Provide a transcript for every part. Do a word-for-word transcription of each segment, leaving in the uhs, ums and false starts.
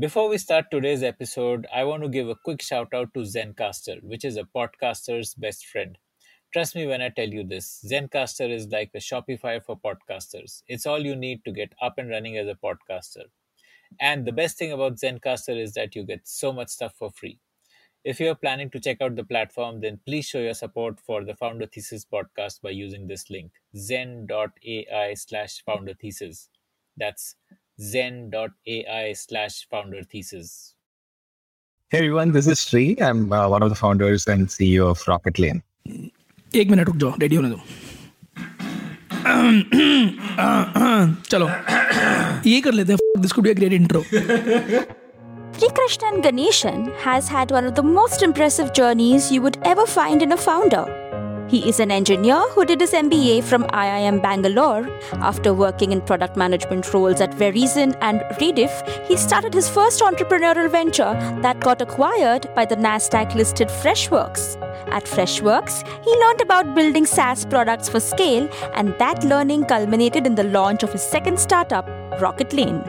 Before we start today's episode, I want to give a quick shout out to Zencastr, which is a podcaster's best friend. Trust me when I tell you this, Zencastr is like a Shopify for podcasters. It's all you need to get up and running as a podcaster. And the best thing about Zencastr is that you get so much stuff for free. If you're planning to check out the platform, then please show your support for the Founder Thesis podcast by using this link, zen.ai slash founder thesis. That's zen.ai slash founder thesis. Hey everyone, this is Sri. I'm uh, one of the founders and C E O of Rocketlane. एक minute रुक जाओ, ready होने दो. चलो ये कर लेते हैं. This could be a great intro. Srikrishnan Ganeshan has had one of the most impressive journeys you would ever find in a founder. He is an engineer who did his M B A from I I M Bangalore. After working in product management roles at Verizon and Rediff, he started his first entrepreneurial venture that got acquired by the Nasdaq-listed Freshworks. At Freshworks, he learned about building SaaS products for scale, and that learning culminated in the launch of his second startup, Rocketlane.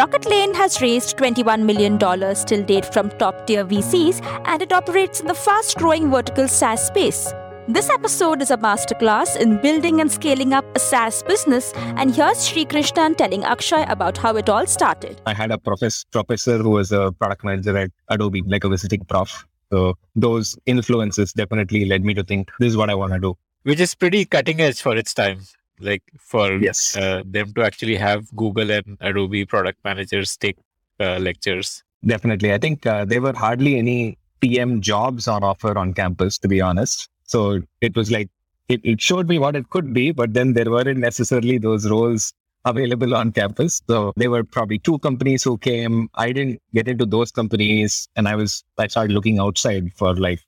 Rocketlane has raised twenty-one million dollars till date from top-tier V Cs, and it operates in the fast-growing vertical SaaS space. This episode is a masterclass in building and scaling up a SaaS business, and here's Srikrishnan telling Akshay about how it all started. I had a professor, professor who was a product manager at Adobe, like a visiting prof. So those influences definitely led me to think, this is what I want to do. Which is pretty cutting edge for its time. Like for yes. uh, them to actually have Google and Adobe product managers take uh, lectures. Definitely. I think uh, there were hardly any P M jobs on offer on campus, to be honest. So it was like, it, it showed me what it could be, but then there weren't necessarily those roles available on campus. So there were probably two companies who came. I didn't get into those companies. And I was, I started looking outside for like,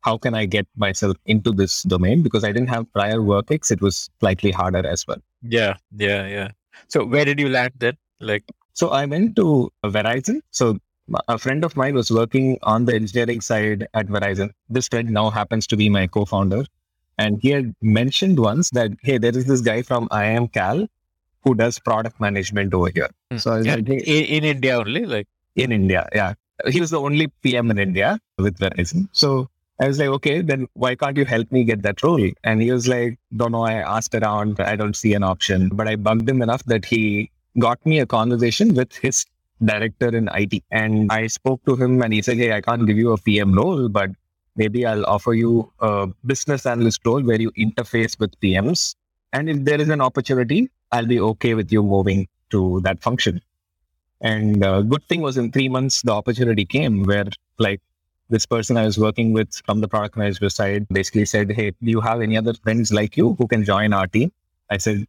how can I get myself into this domain? Because I didn't have prior work ex, it was slightly harder as well. Yeah, yeah, yeah. So where did you land then? Like, so I went to Verizon. So a friend of mine was working on the engineering side at Verizon. This friend now happens to be my co-founder. And he had mentioned once that, hey, there is this guy from I I M Cal who does product management over here. Mm. So I was yeah, like, hey, in, in India only? like In India, yeah. He was the only P M in India with Verizon. So I was like, okay, then why can't you help me get that role? And he was like, don't know, I asked around, I don't see an option. But I bugged him enough that he got me a conversation with his director in I T. And I spoke to him and he said, hey, I can't give you a P M role, but maybe I'll offer you a business analyst role where you interface with P Ms. And if there is an opportunity, I'll be okay with you moving to that function. And uh, good thing was in three months, the opportunity came where like, this person I was working with from the product manager side basically said, hey, do you have any other friends like you who can join our team? I said,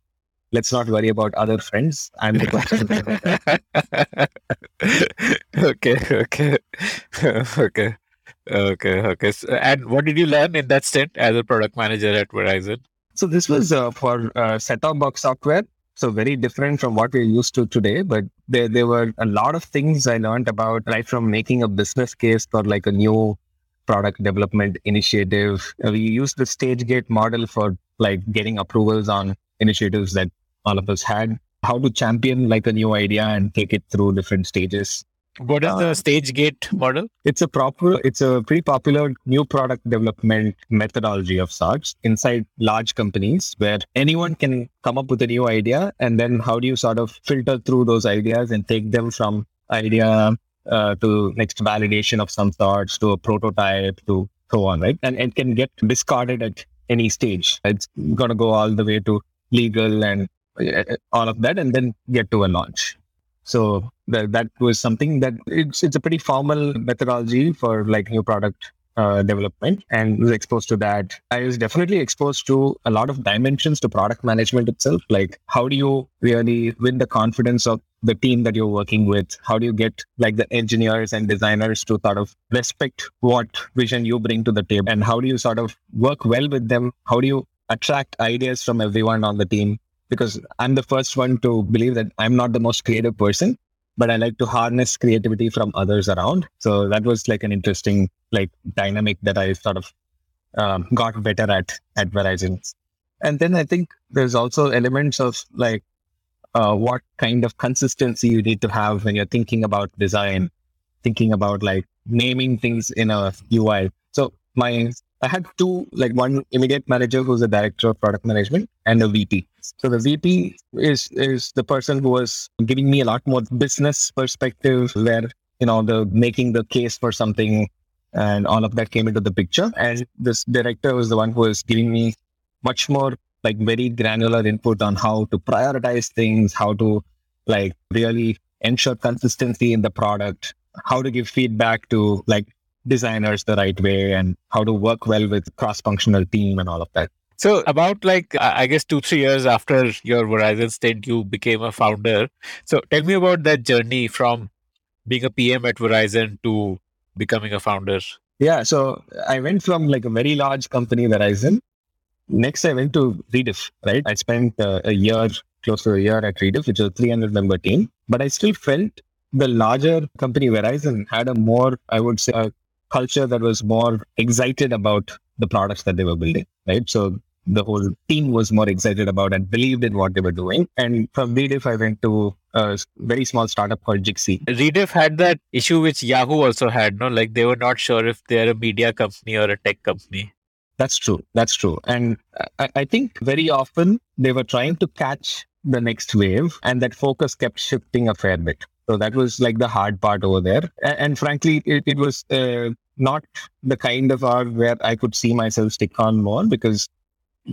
let's not worry about other friends. I'm the person. okay, okay, okay, okay, okay. So, and what did you learn in that stint as a product manager at Verizon? So this was uh, for uh, set-top box software. So very different from what we're used to today, but there there were a lot of things I learned about, right from making a business case for like a new product development initiative. We used the stage gate model for like getting approvals on initiatives that all of us had, how to champion like a new idea and take it through different stages. What is uh, the stage gate model? It's a proper, it's a pretty popular new product development methodology of sorts inside large companies where anyone can come up with a new idea. And then how do you sort of filter through those ideas and take them from idea uh, to next validation of some sorts to a prototype to so on, right? And it can get discarded at any stage. It's going to go all the way to legal and uh, all of that and then get to a launch. So th- that was something that it's it's a pretty formal methodology for like new product uh, development and was exposed to that. I was definitely exposed to a lot of dimensions to product management itself. Like how do you really win the confidence of the team that you're working with? How do you get like the engineers and designers to sort of respect what vision you bring to the table? And how do you sort of work well with them? How do you attract ideas from everyone on the team? Because I'm the first one to believe that I'm not the most creative person, but I like to harness creativity from others around. So that was like an interesting like dynamic that I sort of um, got better at at Verizon. And then I think there's also elements of like uh, what kind of consistency you need to have when you're thinking about design, thinking about like naming things in a U I. So my I had two, like one immediate manager who's a director of product management and a V P. So the V P is is the person who was giving me a lot more business perspective where, you know, the making the case for something and all of that came into the picture. And this director was the one who was giving me much more like very granular input on how to prioritize things, how to like really ensure consistency in the product, how to give feedback to like designers the right way and how to work well with cross-functional team and all of that. So about like, I guess two, three years after your Verizon stint, you became a founder. So tell me about that journey from being a P M at Verizon to becoming a founder. Yeah. So I went from like a very large company, Verizon. Next, I went to Rediff, right? I spent uh, a year, close to a year at Rediff, which is a three hundred member team. But I still felt the larger company Verizon had a more, I would say, a culture that was more excited about the products that they were building, right? So the whole team was more excited about and believed in what they were doing. And from Rediff, I went to a very small startup called Jigsee. Rediff had that issue which Yahoo also had, no? Like they were not sure if they're a media company or a tech company. That's true. That's true. And I, I think very often they were trying to catch the next wave and that focus kept shifting a fair bit. So that was like the hard part over there. And, and frankly, it, it was uh, not the kind of hour where I could see myself stick on more because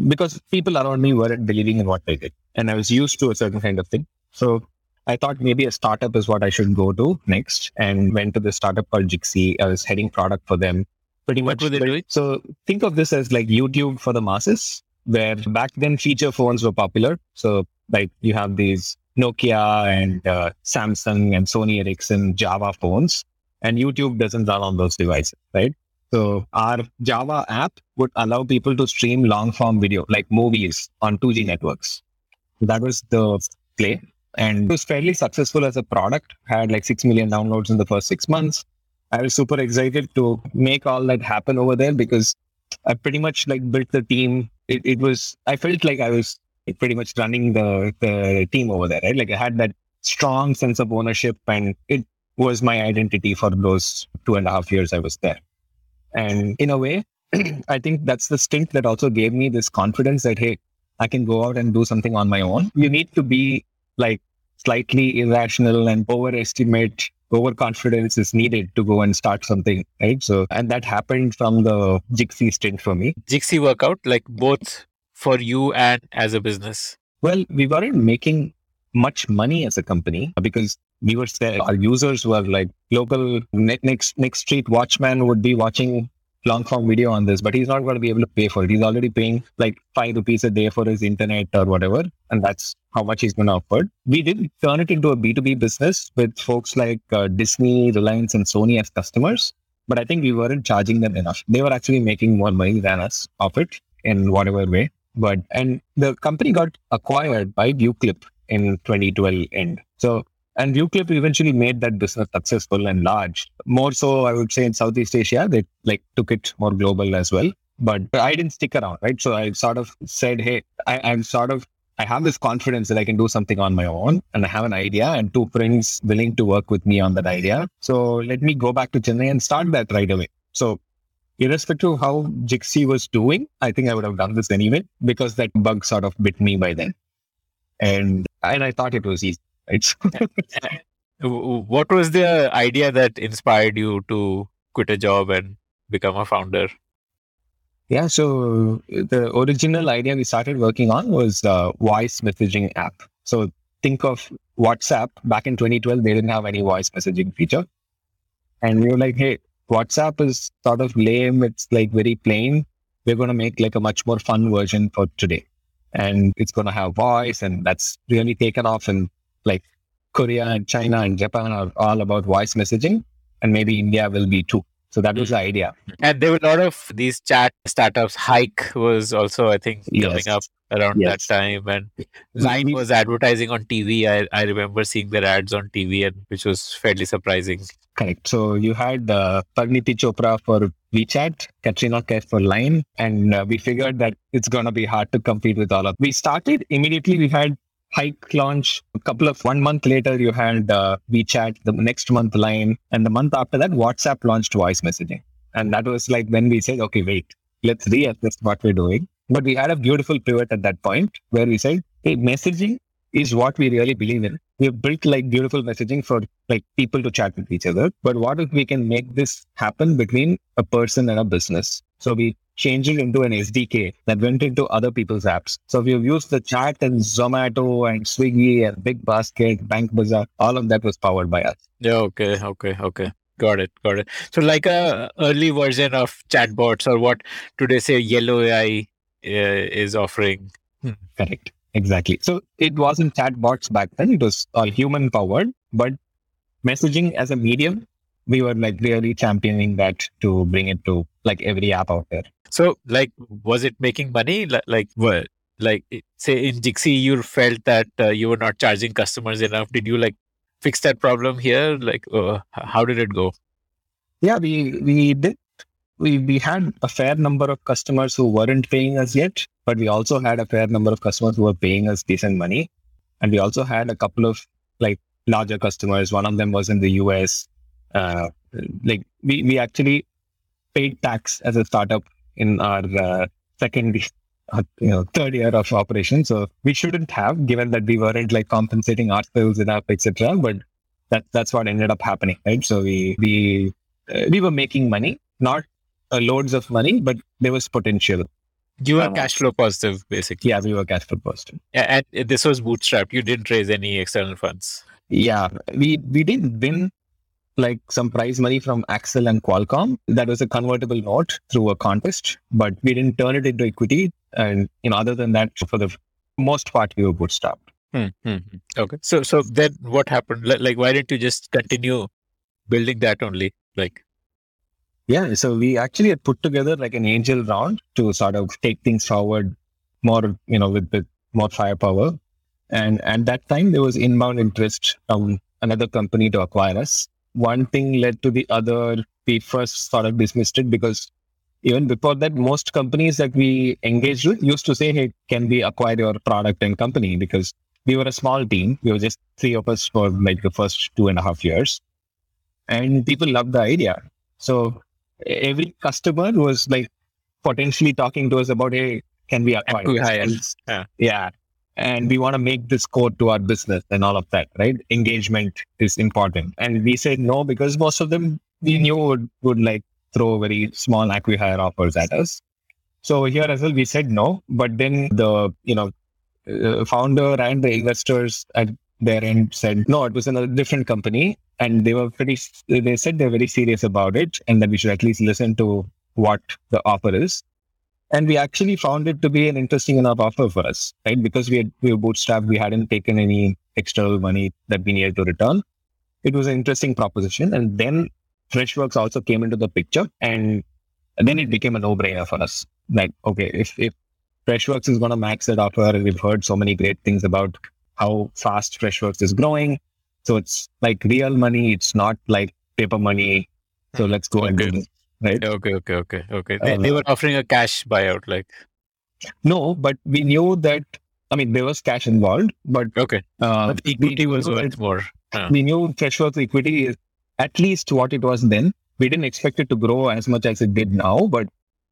because people around me weren't believing in what they did. And I was used to a certain kind of thing. So I thought maybe a startup is what I should go to next and went to this startup called Jigsee. I was heading product for them. Pretty much. What were they doing? So think of this as like YouTube for the masses, where back then feature phones were popular. So like you have these Nokia and uh, Samsung and Sony Ericsson Java phones, and YouTube doesn't run on those devices, right? So our Java app would allow people to stream long form video, like movies on two G networks. So that was the play. And it was fairly successful as a product, had like six million downloads in the first six months. I was super excited to make all that happen over there because I pretty much like built the team. It, it was, I felt like I was pretty much running the, the team over there, right? Like I had that strong sense of ownership and it was my identity for those two and a half years I was there. And in a way, I think that's the stint that also gave me this confidence that, hey, I can go out and do something on my own. You need to be like slightly irrational and overestimate, overconfidence is needed to go and start something, right? So, and that happened from the Jigsee stint for me. Jigsee workout, like both for you and as a business? Well, we weren't making much money as a company because we were our users were like local next next street watchman would be watching long form video on this, but he's not going to be able to pay for it. He's already paying like five rupees a day for his internet or whatever, and that's how much he's going to afford. We did turn it into a B two B business with folks like uh, Disney, Reliance, and Sony as customers, but I think we weren't charging them enough. They were actually making more money than us off it in whatever way. But and the company got acquired by Viewclip in twenty twelve end. So and Viewclip eventually made that business successful and large. More so, I would say in Southeast Asia, they like took it more global as well. But I didn't stick around, right? So I sort of said, hey, I, I'm sort of I have this confidence that I can do something on my own, and I have an idea and two friends willing to work with me on that idea. So let me go back to Chennai and start that right away. So irrespective of how Jigsee was doing, I think I would have done this anyway because that bug sort of bit me by then. And and I thought it was easy. Right? What was the idea that inspired you to quit a job and become a founder? Yeah, so the original idea we started working on was a voice messaging app. So think of WhatsApp. Back in twenty twelve, they didn't have any voice messaging feature. And we were like, hey, WhatsApp is sort of lame. It's like very plain. We're going to make like a much more fun version for today. And it's going to have voice. And that's really taken off in like Korea and China and Japan are all about voice messaging. And maybe India will be too. So that was the idea. And there were a lot of these chat startups. Hike was also, I think, coming yes. up around yes. that time. And Line was advertising on T V. I, I remember seeing their ads on T V, and which was fairly surprising. Correct. So you had uh, Parniti Chopra for WeChat, Katrina Kaif for Line. And uh, we figured that it's going to be hard to compete with all of them. We started immediately. We had Hike launch, a couple of one month later, you had uh, WeChat, the next month Line, and the month after that, WhatsApp launched voice messaging. And that was like when we said, okay, wait, let's reassess what we're doing. But we had a beautiful pivot at that point where we said, hey, messaging is what we really believe in. We've built like beautiful messaging for like people to chat with each other. But what if we can make this happen between a person and a business? So we changed it into an S D K that went into other people's apps. So we've used the chat and Zomato and Swiggy and BigBasket, BankBazaar, all of that was powered by us. Yeah, okay, okay, okay. Got it, got it. So like a early version of chatbots or what today say Yellow A I uh, is offering. Hmm. Correct. Exactly. So it wasn't chatbots back then. It was all human powered, but messaging as a medium, we were like really championing that to bring it to like every app out there. So like, was it making money? Like, like what? Like say in Jigsee, you felt that uh, you were not charging customers enough. Did you like fix that problem here? Like, uh, how did it go? Yeah, we, we did. We, we had a fair number of customers who weren't paying us yet, but we also had a fair number of customers who were paying us decent money. And we also had a couple of like larger customers. One of them was in the U S. Uh, like we, we actually paid tax as a startup in our uh, second, uh, you know, third year of operation. So we shouldn't have, given that we weren't like compensating ourselves enough, et cetera. But that that's what ended up happening, right? So we we uh, we were making money, not Uh, loads of money, but there was potential. You were uh, cash flow positive, basically. Yeah, we were cash flow positive. Yeah, and this was bootstrapped. You didn't raise any external funds. Yeah, we we did win like some prize money from Axel and Qualcomm. That was a convertible note through a contest, but we didn't turn it into equity. And you know, other than that, for the most part, we were bootstrapped. Hmm, hmm, hmm. Okay. So so then what happened? Like, why didn't you just continue building that only? Like. Yeah, so we actually had put together like an angel round to sort of take things forward more, you know, with, with more firepower. And at that time, there was inbound interest from another company to acquire us. One thing led to the other. We first sort of dismissed it because even before that, most companies that we engaged with used to say, hey, can we acquire your product and company? Because we were a small team. We were just three of us for like the first two and a half years. And people loved the idea. So every customer was like potentially talking to us about, hey, can we acquire this? Yeah. yeah. And we want to make this core to our business and all of that, right? Engagement is important. And we said no, because most of them we knew would, would like throw very small acquihire offers at us. So here as well, we said no, but then the, you know, uh, founder and the investors at their end said, no, it was in a different company. And they were pretty, they said they're very serious about it and that we should at least listen to what the offer is. And we actually found it to be an interesting enough offer for us, right? Because we had, we were bootstrapped, we hadn't taken any external money that we needed to return. It was an interesting proposition. And then Freshworks also came into the picture and then it became a no-brainer for us. Like, okay, if, if Freshworks is going to max that offer, and we've heard so many great things about how fast Freshworks is growing, so it's like real money. It's not like paper money. So let's go okay. and do this, right? Okay, okay, okay, okay. They, um, they were offering a cash buyout, like. No, but we knew that, I mean, there was cash involved, but. Okay, uh, but equity was worth more. Huh. We knew Freshworks equity is at least what it was then. We didn't expect it to grow as much as it did now, but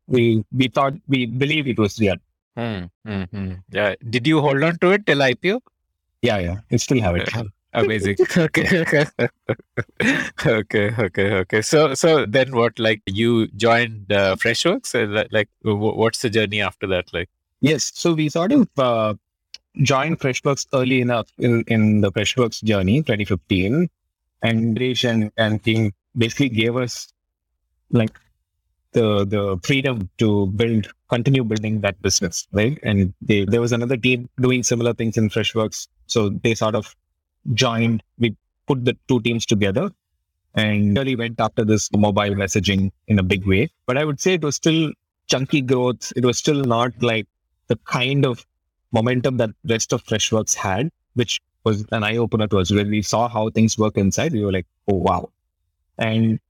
we we thought, we believe it was real. Hmm. Mm-hmm. Yeah. Did you hold on to it till I P O? Yeah, yeah. We still have it. Amazing. Okay. okay. Okay. Okay. So, so then what, like you joined uh, Freshworks and like, what's the journey after that? Like, yes. So we sort of uh, joined Freshworks early enough in, in the Freshworks journey, twenty fifteen, and Girish and, and team basically gave us like the, the freedom to build, continue building that business. Right. And they, there was another team doing similar things in Freshworks. So they sort of joined, we put the two teams together and really went after this mobile messaging in a big way. But I would say it was still chunky growth. It was still not like the kind of momentum that rest of Freshworks had, which was an eye-opener to us. When we saw how things work inside, we were like, oh, wow. And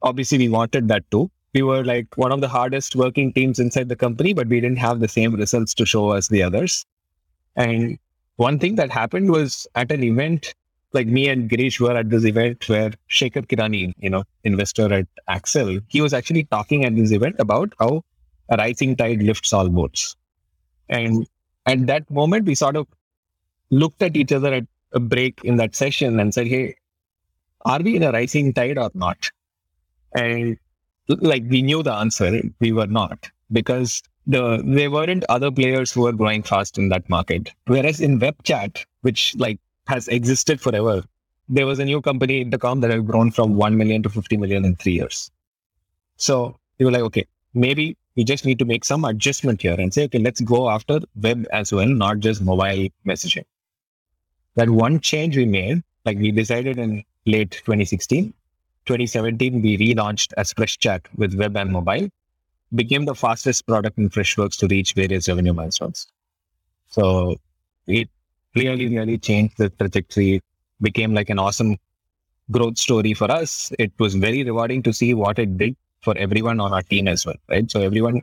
obviously we wanted that too. We were like one of the hardest working teams inside the company, but we didn't have the same results to show as the others. And one thing that happened was at an event, like me and Girish were at this event where Shekhar Kirani, you know, investor at Axel, he was actually talking at this event about how a rising tide lifts all boats. And at that moment, we sort of looked at each other at a break in that session and said, hey, are we in a rising tide or not? And like we knew the answer, we were not, because the there weren't other players who were growing fast in that market. Whereas in web chat, which like has existed forever, there was a new company in the com that had grown from one million to fifty million in three years. So we were like, okay, maybe we just need to make some adjustment here and say, okay, let's go after web as well, not just mobile messaging. That one change we made, like we decided in late twenty sixteen, twenty seventeen, we relaunched as FreshChat with web and mobile, became the fastest product in Freshworks to reach various revenue milestones. So it really, really changed the trajectory, became like an awesome growth story for us. It was very rewarding to see what it did for everyone on our team as well, right? So everyone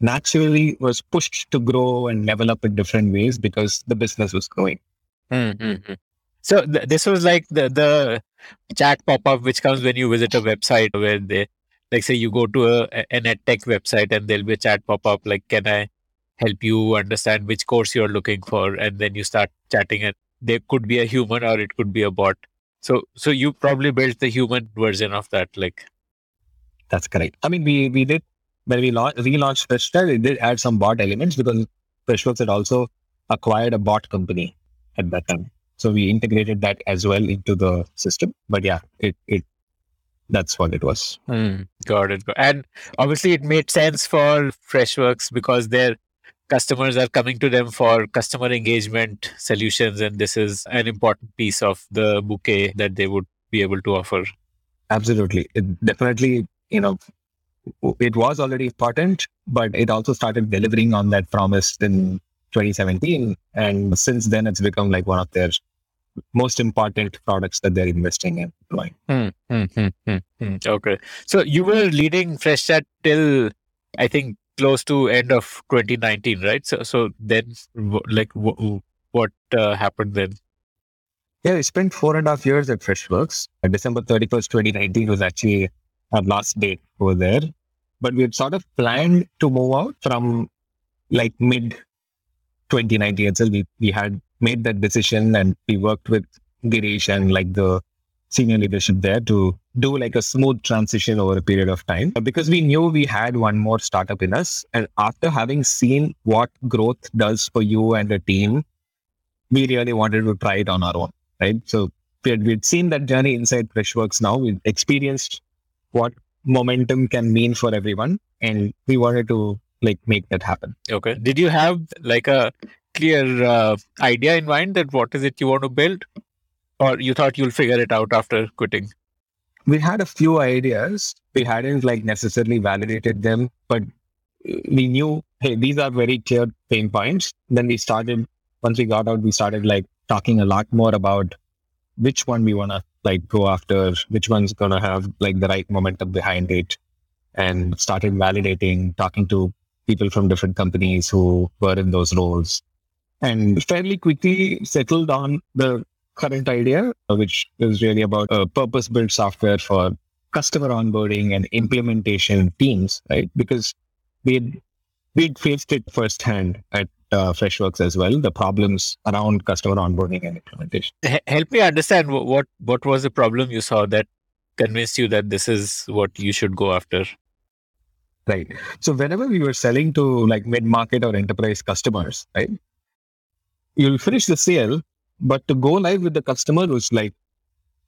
naturally was pushed to grow and level up in different ways because the business was growing. Mm-hmm. So th- this was like the, the chat pop-up which comes when you visit a website where they, like say you go to a, an edtech website and there'll be a chat pop-up like, can I help you understand which course you're looking for? And then you start chatting and there could be a human or it could be a bot. So so you probably built the human version of that. Like That's correct. I mean, we we did, when we la- relaunched FreshChat, it did add some bot elements because Freshworks had also acquired a bot company at that time. So we integrated that as well into the system. But yeah, it it that's what it was. Mm, got it. And obviously it made sense for Freshworks because their customers are coming to them for customer engagement solutions. And this is an important piece of the bouquet that they would be able to offer. Absolutely. It definitely, you know, it was already important, but it also started delivering on that promise in twenty seventeen, and since then it's become like one of their most important products that they're investing in deploying. Mm, mm, mm, mm, mm. Okay, so you were leading FreshChat till I think close to end of twenty nineteen, right? So, so then, like, w- what uh, happened then? Yeah, I spent four and a half years at Freshworks. At December thirty-first, twenty nineteen was actually our last day over there, but we had sort of planned to move out from like mid twenty nineteen itself. We, we had made that decision and we worked with Girish and like the senior leadership there to do like a smooth transition over a period of time, because we knew we had one more startup in us. And after having seen what growth does for you and the team, we really wanted to try it on our own, right? So we had, we'd seen that journey inside Freshworks now. We'd experienced what momentum can mean for everyone, and we wanted to like make that happen. Okay. Did you have like a clear uh, idea in mind that what is it you want to build, or you thought you'll figure it out after quitting? We had a few ideas. We hadn't like necessarily validated them, but we knew, hey, these are very clear pain points. Then we started, once we got out, we started like talking a lot more about which one we want to like go after, which one's going to have like the right momentum behind it, and started validating, talking to people from different companies who were in those roles, and fairly quickly settled on the current idea, which is really about a purpose-built software for customer onboarding and implementation teams, right? Because we'd, we'd faced it firsthand at uh, Freshworks as well, the problems around customer onboarding and implementation. H- help me understand what, what was the problem you saw that convinced you that this is what you should go after? Right. So whenever we were selling to like mid-market or enterprise customers, right, you'll finish the sale, but to go live with the customer was like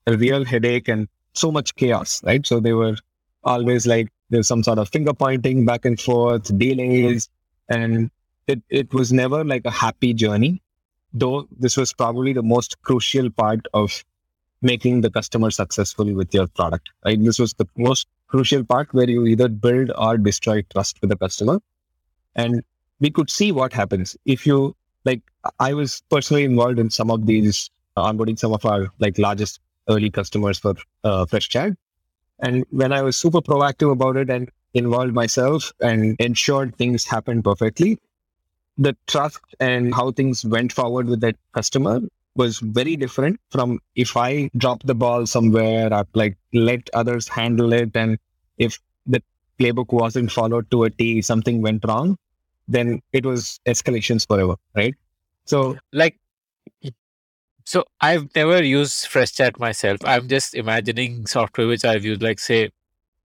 a real headache and so much chaos, right? So they were always like, there's some sort of finger pointing back and forth, delays, and it, it was never like a happy journey, though this was probably the most crucial part of making the customer successful with your product, right? This was the most crucial part where you either build or destroy trust with the customer. And we could see what happens if you like, I was personally involved in some of these uh, onboarding some of our like largest early customers for uh, FreshChat. And when I was super proactive about it and involved myself and ensured things happened perfectly, the trust and how things went forward with that customer was very different from if I drop the ball somewhere, I like let others handle it. And if the playbook wasn't followed to a T, something went wrong, then it was escalations forever, right? So like, so I've never used Freshchat myself. I'm just imagining software which I've used, like say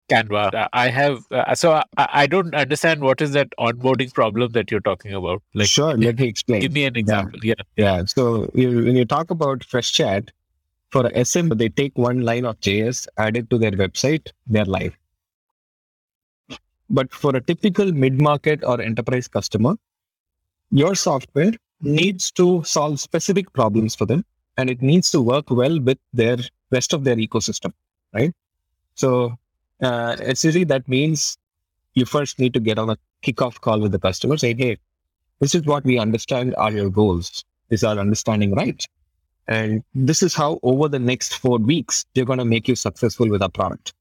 Canva. I have, uh, so I, I don't understand what is that onboarding problem that you're talking about. Like, sure, let me explain. Give me an example. Yeah. Yeah. yeah. So you, when you talk about Freshchat, for S M, they take one line of J S, add it to their website, they're live. But for a typical mid-market or enterprise customer, your software needs to solve specific problems for them, and it needs to work well with their rest of their ecosystem, right? So uh, essentially, that means you first need to get on a kickoff call with the customer, say, hey, this is what we understand are your goals. Is our understanding right? And this is how over the next four weeks, they're going to make you successful with our product.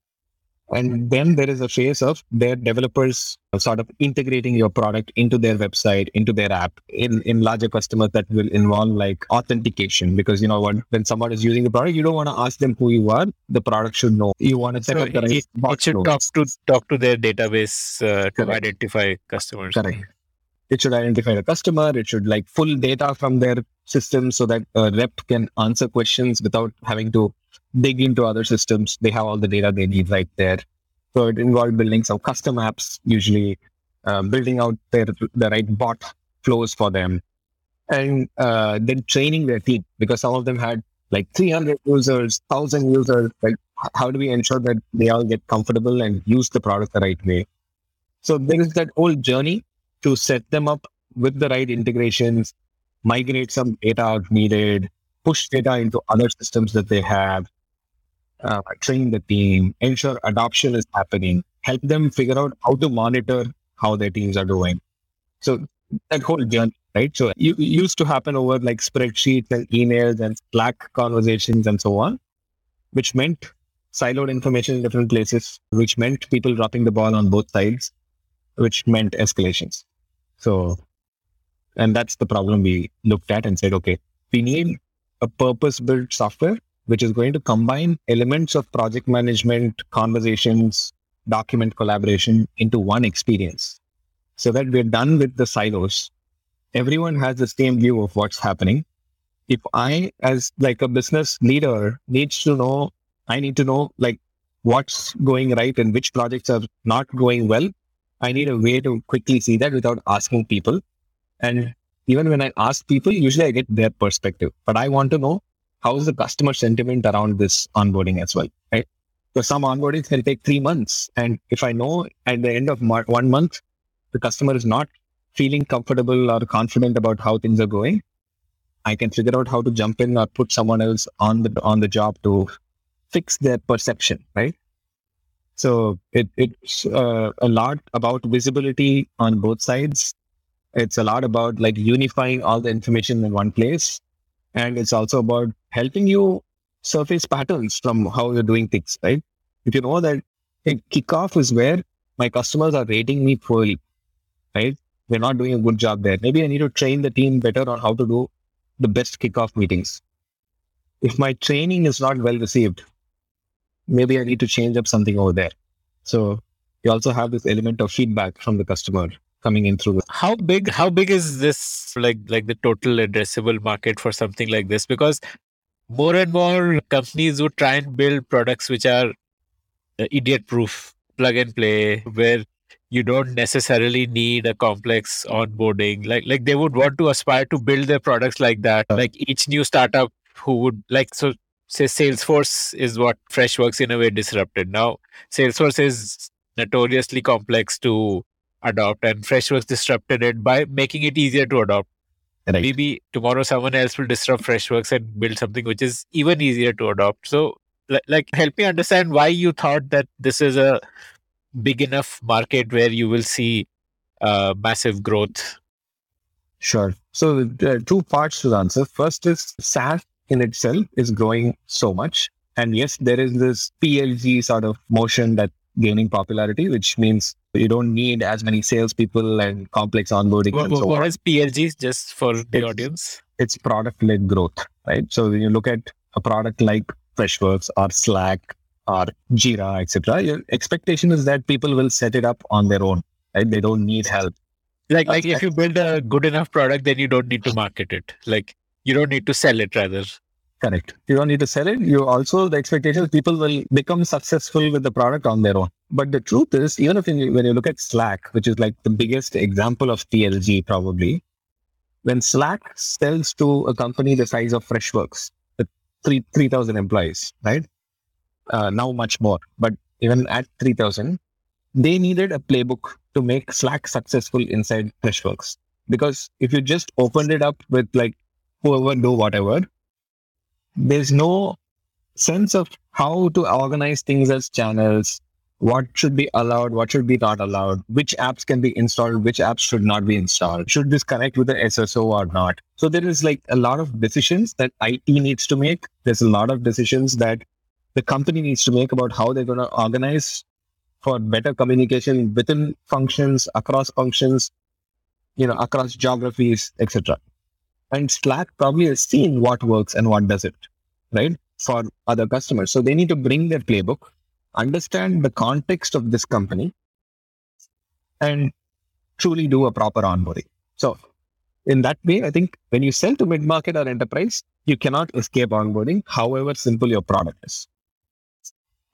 And then there is a phase of their developers sort of integrating your product into their website, into their app. In in larger customers, that will involve like authentication, because you know when, when someone is using the product, you don't want to ask them who you are. The product should know. You want to set so up the right it, box. It should notes. talk to talk to their database uh, to identify customers. Correct. It should identify the customer. It should like pull data from their system so that a rep can answer questions without having to dig into other systems. They have all the data they need right there. So it involved building some custom apps, usually uh, building out their the right bot flows for them, and uh, then training their team, because some of them had like three hundred users, one thousand users. Like, how do we ensure that they all get comfortable and use the product the right way? So there is that whole journey to set them up with the right integrations, migrate some data if needed, push data into other systems that they have, uh, train the team, ensure adoption is happening, help them figure out how to monitor how their teams are doing. So that whole journey, right? So you, it used to happen over like spreadsheets and emails and Slack conversations and so on, which meant siloed information in different places, which meant people dropping the ball on both sides, which meant escalations. So, and that's the problem we looked at and said, okay, we need a purpose-built software which is going to combine elements of project management, conversations, document collaboration into one experience, so that we're done with the silos. Everyone has the same view of what's happening. If I, as like a business leader, needs to know, I need to know like what's going right and which projects are not going well, I need a way to quickly see that without asking people. And even when I ask people, usually I get their perspective, but I want to know how is the customer sentiment around this onboarding as well, right? Because some onboarding can take three months. And if I know at the end of mar- one month, the customer is not feeling comfortable or confident about how things are going, I can figure out how to jump in or put someone else on the on the job to fix their perception, right? So it, it's uh, a lot about visibility on both sides. It's a lot about like unifying all the information in one place. And it's also about helping you surface patterns from how you're doing things, right? If you know that, hey, kickoff is where my customers are rating me poorly, right? They're not doing a good job there. Maybe I need to train the team better on how to do the best kickoff meetings. If my training is not well received, maybe I need to change up something over there. So you also have this element of feedback from the customer coming in through. How big, how big is this, like, like the total addressable market for something like this? Because more and more companies would try and build products which are idiot proof, plug and play, where you don't necessarily need a complex onboarding. Like, like they would want to aspire to build their products like that. Like each new startup who would like, so say Salesforce is what Freshworks in a way disrupted. Now Salesforce is notoriously complex to adopt, and Freshworks disrupted it by making it easier to adopt. Right. Maybe tomorrow someone else will disrupt Freshworks and build something which is even easier to adopt. So like, like help me understand why you thought that this is a big enough market where you will see uh, massive growth. Sure. So there are two parts to the answer. First is SaaS in itself is growing so much. And yes, there is this P L G sort of motion that gaining popularity, which means you don't need as many salespeople and complex onboarding. What, and so what on. Is P L Gs just for the it's, audience? It's product-led growth, right? So when you look at a product like Freshworks or Slack or Jira, et cetera, your expectation is that people will set it up on their own, right? They don't need help. Like, like if you build a good enough product, then you don't need to market it. Like you don't need to sell it rather. Correct. You don't need to sell it. You also, the expectation is people will become successful with the product on their own. But the truth is, even if you, when you look at Slack, which is like the biggest example of P L G probably, when Slack sells to a company the size of Freshworks, with three thousand employees, right? Uh, now much more, but even at three thousand, they needed a playbook to make Slack successful inside Freshworks. Because if you just opened it up with like, whoever do whatever, there's no sense of how to organize things as channels, what should be allowed, what should be not allowed, which apps can be installed, which apps should not be installed, should this connect with the S S O or not. So there is like a lot of decisions that I T needs to make. There's a lot of decisions that the company needs to make about how they're going to organize for better communication within functions, across functions, you know, across geographies, et cetera. And Slack probably has seen what works and what doesn't, right? For other customers. So they need to bring their playbook, understand the context of this company, and truly do a proper onboarding. So in that way, I think when you sell to mid-market or enterprise, you cannot escape onboarding, however simple your product is.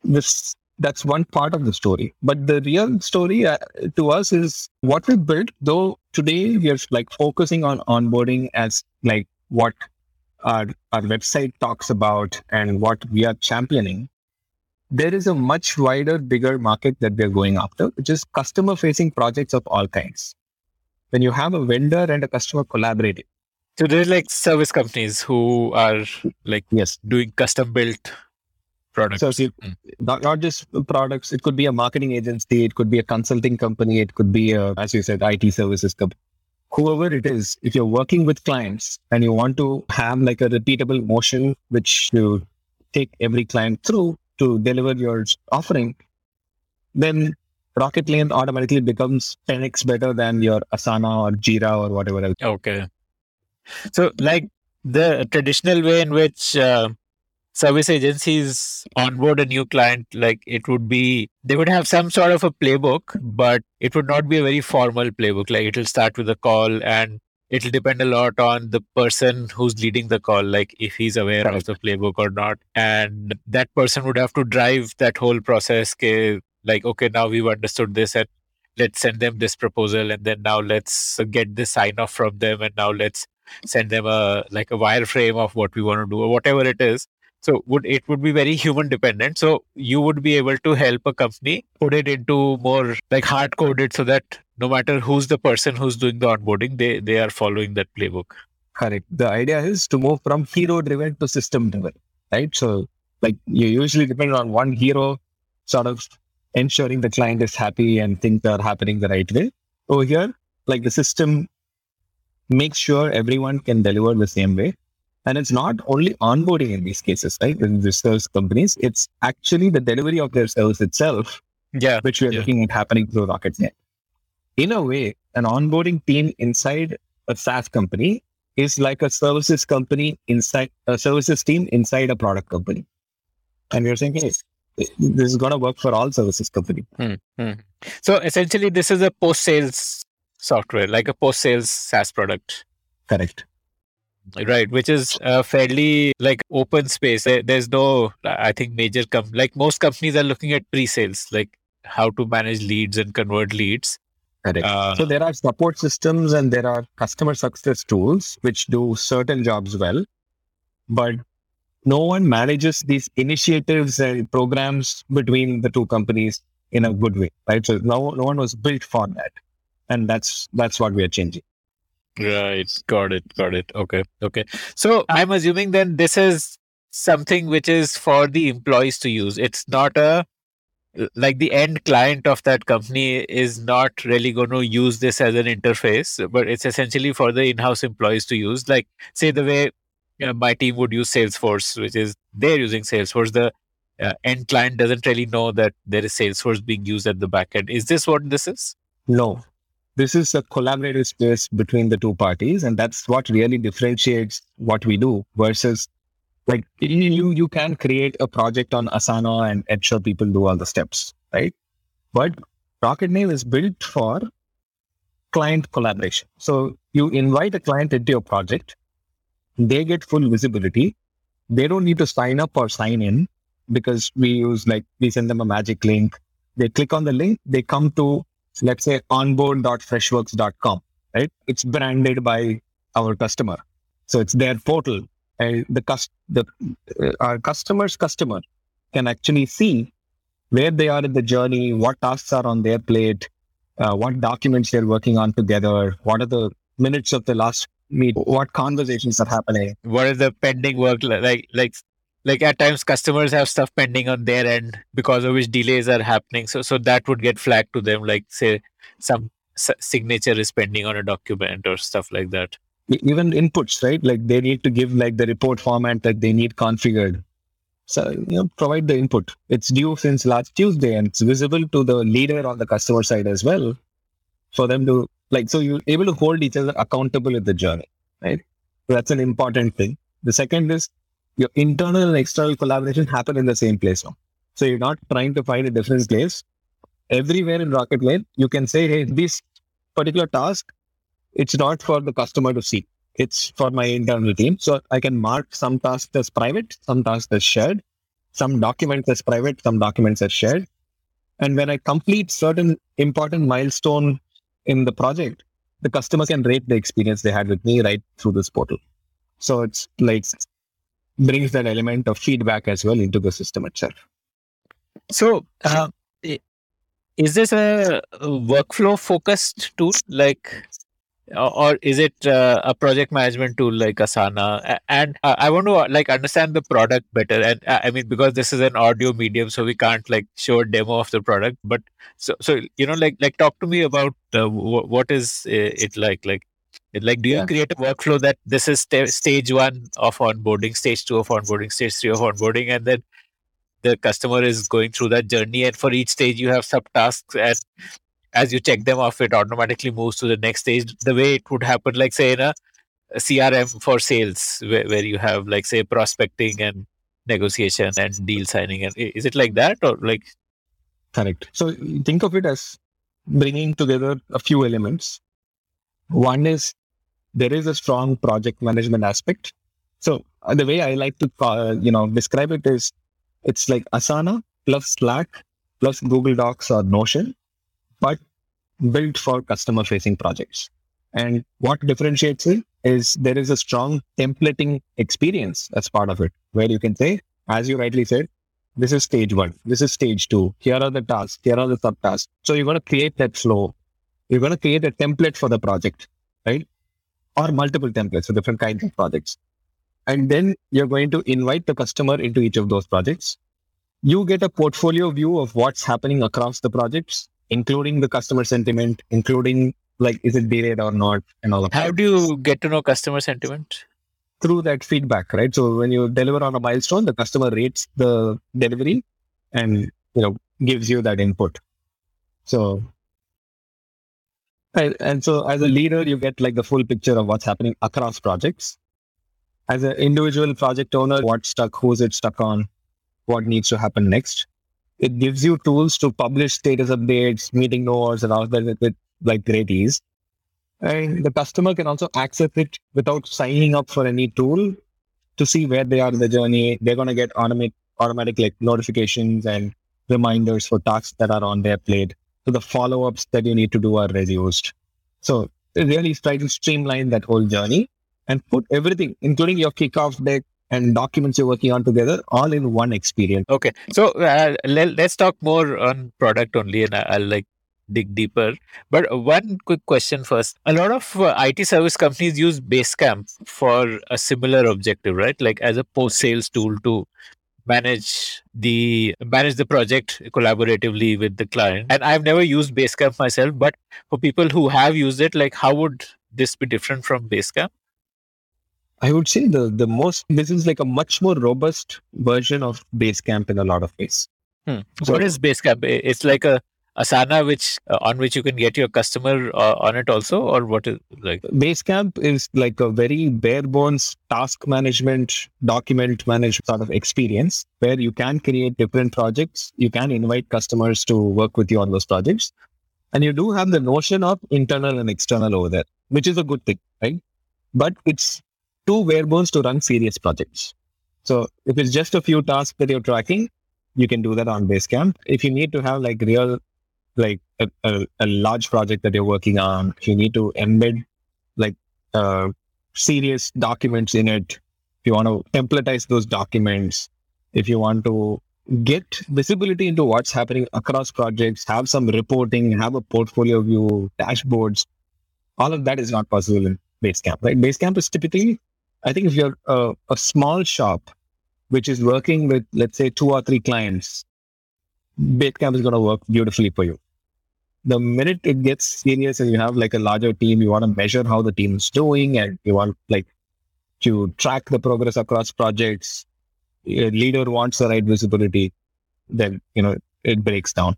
This, that's one part of the story. But the real story uh, to us is what we built, though today we are like focusing on onboarding as like what our, our website talks about and what we are championing. There is a much wider, bigger market that we're going after, which is customer-facing projects of all kinds. When you have a vendor and a customer collaborating. So there's like service companies who are like yes. doing custom-built products. So see, mm. not, not just products, it could be a marketing agency, it could be a consulting company, it could be, a, as you said, I T services company. Whoever it is, if you're working with clients and you want to have like a repeatable motion, which you take every client through to deliver your offering, then Rocketlane automatically becomes ten x better than your Asana or Jira or whatever else. Okay. So like the traditional way in which uh, service agencies onboard a new client, like it would be, they would have some sort of a playbook, but it would not be a very formal playbook. Like it'll start with a call and it'll depend a lot on the person who's leading the call, like if he's aware right. of the playbook or not. And that person would have to drive that whole process. Ke, Like, okay, now we've understood this and let's send them this proposal. And then now let's get this sign off from them. And now let's send them a like a wireframe of what we want to do or whatever it is. So would it would be very human dependent. So you would be able to help a company put it into more like hard coded so that no matter who's the person who's doing the onboarding, they, they are following that playbook. Correct. The idea is to move from hero driven to system driven, right? So like you usually depend on one hero sort of ensuring the client is happy and things are happening the right way. Over here, like the system makes sure everyone can deliver the same way. And it's not only onboarding in these cases, right? In the service companies, it's actually the delivery of their service itself, yeah, which we're yeah. looking at happening through Rocketnet. In a way, an onboarding team inside a SaaS company is like a services company inside a services team inside a product company. And you're saying, hey, this is going to work for all services companies. Hmm, hmm. So essentially, this is a post-sales software, like a post-sales SaaS product. Correct. Right, which is a fairly like open space. There's no, I think, major com- like most companies are looking at pre-sales, like how to manage leads and convert leads. Correct. Uh, so there are support systems and there are customer success tools which do certain jobs well, but no one manages these initiatives and programs between the two companies in a good way, right? So no, no one was built for that. And that's, that's what we are changing. Right. Got it. Got it. Okay. Okay. So I'm assuming then this is something which is for the employees to use. It's not a, like the end client of that company is not really going to use this as an interface, but it's essentially for the in-house employees to use, like say the way, you know, my team would use Salesforce, which is they're using Salesforce. The uh, end client doesn't really know that there is Salesforce being used at the back end. Is this what this is? No. This is a collaborative space between the two parties, and that's what really differentiates what we do versus like you you can create a project on Asana and ensure people do all the steps, right? But Rocketlane is built for client collaboration. So you invite a client into your project, they get full visibility. They don't need to sign up or sign in because we use like, we send them a magic link. They click on the link, they come to, let's say, onboard dot freshworks dot com, right? It's branded by our customer. So it's their portal. And the, cust- the uh, our customer's customer can actually see where they are in the journey, what tasks are on their plate, uh, what documents they're working on together, what are the minutes of the last meet, what conversations are happening. What is the pending work? Like, like, like at times customers have stuff pending on their end because of which delays are happening. So, so that would get flagged to them, like say some s- signature is pending on a document or stuff like that. Even inputs, right? Like they need to give like the report format that they need configured. So, you know, provide the input. It's due since last Tuesday and it's visible to the leader on the customer side as well for them to like, so you're able to hold each other accountable in the journey, right? So that's an important thing. The second is your internal and external collaboration happen in the same place now. So you're not trying to find a different place. Everywhere in Rocketlane, you can say, hey, this particular task, it's not for the customer to see. It's for my internal team. So I can mark some tasks as private, some tasks as shared, some documents as private, some documents as shared. And when I complete certain important milestone in the project, the customer can rate the experience they had with me right through this portal. So it's like brings that element of feedback as well into the system itself. So uh, is this a workflow focused tool? Like, or is it uh, a project management tool like Asana? And uh, I want to uh, like understand the product better. And uh, I mean, because this is an audio medium, so we can't like show a demo of the product. But so, so you know, like, like talk to me about uh, w- what is it like? Like, it, like do you yeah. create a workflow that this is st- stage one of onboarding, stage two of onboarding, stage three of onboarding, and then the customer is going through that journey. And for each stage, you have subtasks and as you check them off, it automatically moves to the next stage the way it would happen, like say in a C R M for sales where, where you have like say prospecting and negotiation and deal signing. And is it like that or like? Correct. So think of it as bringing together a few elements. One is there is a strong project management aspect. So the way I like to call, you know, describe it is it's like Asana plus Slack plus Google Docs or Notion, but built for customer-facing projects. And what differentiates it is there is a strong templating experience as part of it, where you can say, as you rightly said, this is stage one, this is stage two, here are the tasks, here are the subtasks. So you're going to create that flow. You're going to create a template for the project, right? Or multiple templates for different kinds of projects. And then you're going to invite the customer into each of those projects. You get a portfolio view of what's happening across the projects, including the customer sentiment, including like, is it delayed or not and all of that. How do you get to know customer sentiment? Through that feedback, right? So when you deliver on a milestone, the customer rates the delivery and, you know, gives you that input. So, and, and so as a leader, you get like the full picture of what's happening across projects. As an individual project owner, what's stuck, who's it stuck on, what needs to happen next. It gives you tools to publish status updates, meeting notes, and all that with, with like great ease. And the customer can also access it without signing up for any tool to see where they are in the journey. They're going to get automatic, automatic like notifications and reminders for tasks that are on their plate. So the follow-ups that you need to do are reduced. So it really try to streamline that whole journey and put everything, including your kickoff deck, and documents you're working on together, all in one experience. Okay. So uh, let, let's talk more on product only and I, I'll like dig deeper. But one quick question first. A lot of uh, I T service companies use Basecamp for a similar objective, right? Like as a post-sales tool to manage the manage the project collaboratively with the client. And I've never used Basecamp myself, but for people who have used it, like how would this be different from Basecamp? I would say the the most this is like a much more robust version of Basecamp in a lot of ways. Hmm. So what is Basecamp? It's like a Asana, which uh, on which you can get your customer uh, on it also, or what is like? Basecamp is like a very bare bones task management, document management sort of experience where you can create different projects. You can invite customers to work with you on those projects. And you do have the notion of internal and external over there, which is a good thing, right? But it's too bare bones to run serious projects. So if it's just a few tasks that you're tracking, you can do that on Basecamp. If you need to have like real like a, a, a large project that you're working on, if you need to embed like uh, serious documents in it, if you want to templatize those documents, if you want to get visibility into what's happening across projects, have some reporting, have a portfolio view, dashboards, all of that is not possible in Basecamp, right? Basecamp is typically, I think if you're a, a small shop, which is working with, let's say, two or three clients, Basecamp is going to work beautifully for you. The minute it gets serious and you have like a larger team, you want to measure how the team is doing and you want like to track the progress across projects, your leader wants the right visibility, then, you know, it breaks down.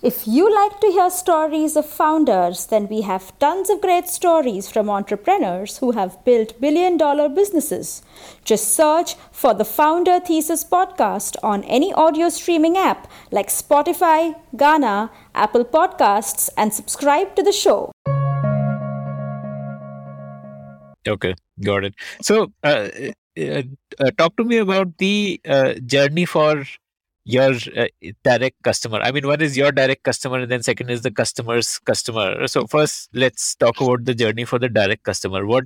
If you like to hear stories of founders, then we have tons of great stories from entrepreneurs who have built billion-dollar businesses. Just search for the Founder Thesis podcast on any audio streaming app like Spotify, Gaana, Apple Podcasts, and subscribe to the show. Okay, got it. So, uh, uh, uh, talk to me about the uh, journey for your uh, direct customer. I mean, one is your direct customer, and then second is the customer's customer. So first, let's talk about the journey for the direct customer. What,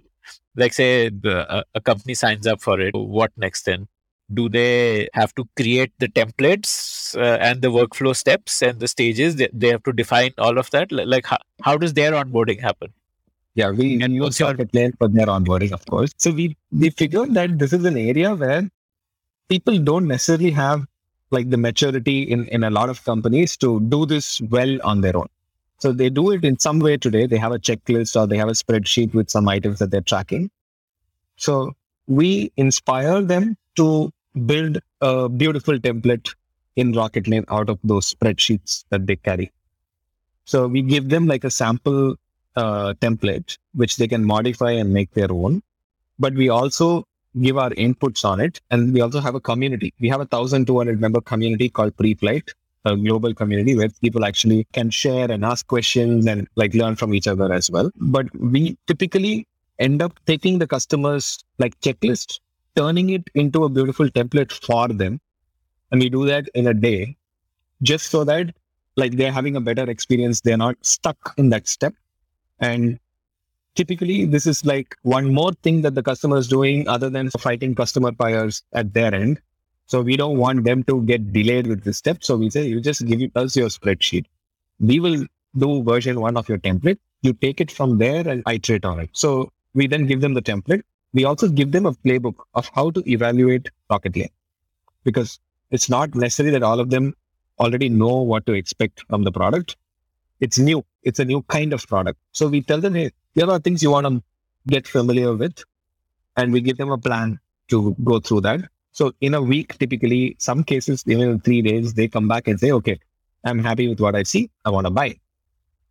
like say, the, a company signs up for it. What next then? Do they have to create the templates uh, and the workflow steps and the stages? They, they have to define all of that. Like, how, how does their onboarding happen? Yeah, we and use Rocketlane for their onboarding, of course. So we, we figured that this is an area where people don't necessarily have like the maturity in, in a lot of companies to do this well on their own. So they do it in some way today. They have a checklist or they have a spreadsheet with some items that they're tracking. So we inspire them to build a beautiful template in Rocketlane out of those spreadsheets that they carry. So we give them like a sample uh, template, which they can modify and make their own. But we also give our inputs on it. And we also have a community. We have a twelve hundred member community called Pre-Flight, a global community where people actually can share and ask questions and like learn from each other as well. But we typically end up taking the customer's like checklist, turning it into a beautiful template for them. And we do that in a day just so that like they're having a better experience. They're not stuck in that step. And typically, this is like one more thing that the customer is doing other than fighting customer fires at their end. So we don't want them to get delayed with this step. So we say, you just give us your spreadsheet. We will do version one of your template. You take it from there and iterate on it. So we then give them the template. We also give them a playbook of how to evaluate Rocketlane, because it's not necessary that all of them already know what to expect from the product. It's new. It's a new kind of product. So we tell them, hey, there are things you want to get familiar with, and we give them a plan to go through that. So in a week, typically, some cases, even in three days, they come back and say, okay, I'm happy with what I see. I want to buy.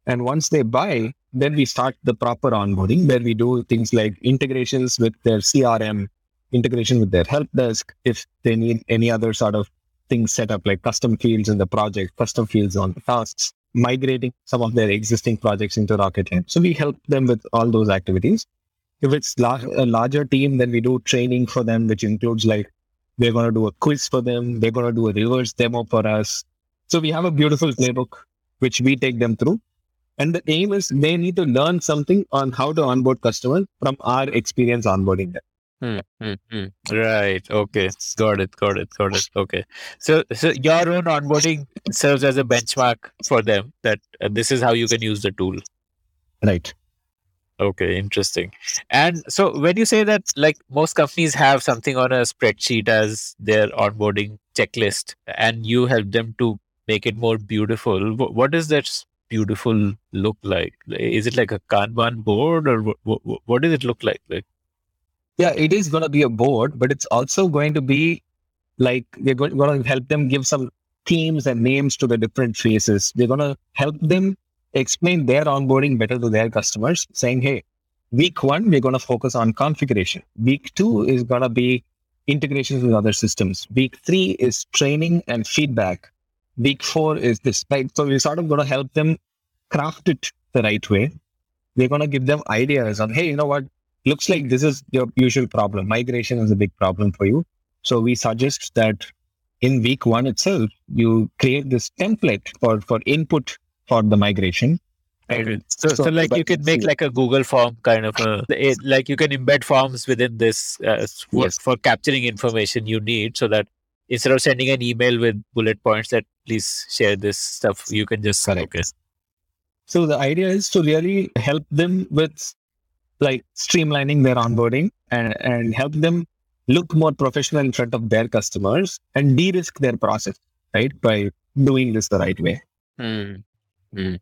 And once they buy, then we start the proper onboarding where we do things like integrations with their C R M, integration with their help desk. If they need any other sort of things set up, like custom fields in the project, custom fields on the tasks, migrating some of their existing projects into Rocketlane. So we help them with all those activities. If it's lar- a larger team, then we do training for them, which includes like, we're going to do a quiz for them. They're going to do a reverse demo for us. So we have a beautiful playbook, which we take them through. And the aim is they need to learn something on how to onboard customers from our experience onboarding them. Hmm, hmm, hmm. Right. Okay. Got it. Got it. Got it. Okay. So, so your own onboarding serves as a benchmark for them that uh, this is how you can use the tool. Right. Okay. Interesting. And so when you say that, like most companies have something on a spreadsheet as their onboarding checklist, and you help them to make it more beautiful, what is that beautiful look like? Is it like a Kanban board, or w- w- what does it look like? like? Yeah, it is going to be a board, but it's also going to be like, we're going to help them give some themes and names to the different phases. We're going to help them explain their onboarding better to their customers, saying, hey, week one, we're going to focus on configuration. Week two is going to be integrations with other systems. Week three is training and feedback. Week four is this, right? So we're sort of going to help them craft it the right way. We're going to give them ideas on, hey, you know what? Looks like this is your usual problem. Migration is a big problem for you. So we suggest that in week one itself, you create this template for, for input for the migration. Okay. So, so, so like you can make like a Google form kind of a, like you can embed forms within this uh, for, yes. for capturing information you need, so that instead of sending an email with bullet points that please share this stuff, you can just select it. So the idea is to really help them with like streamlining their onboarding and, and help them look more professional in front of their customers and de-risk their process, right? By doing this the right way. Hmm. Hmm.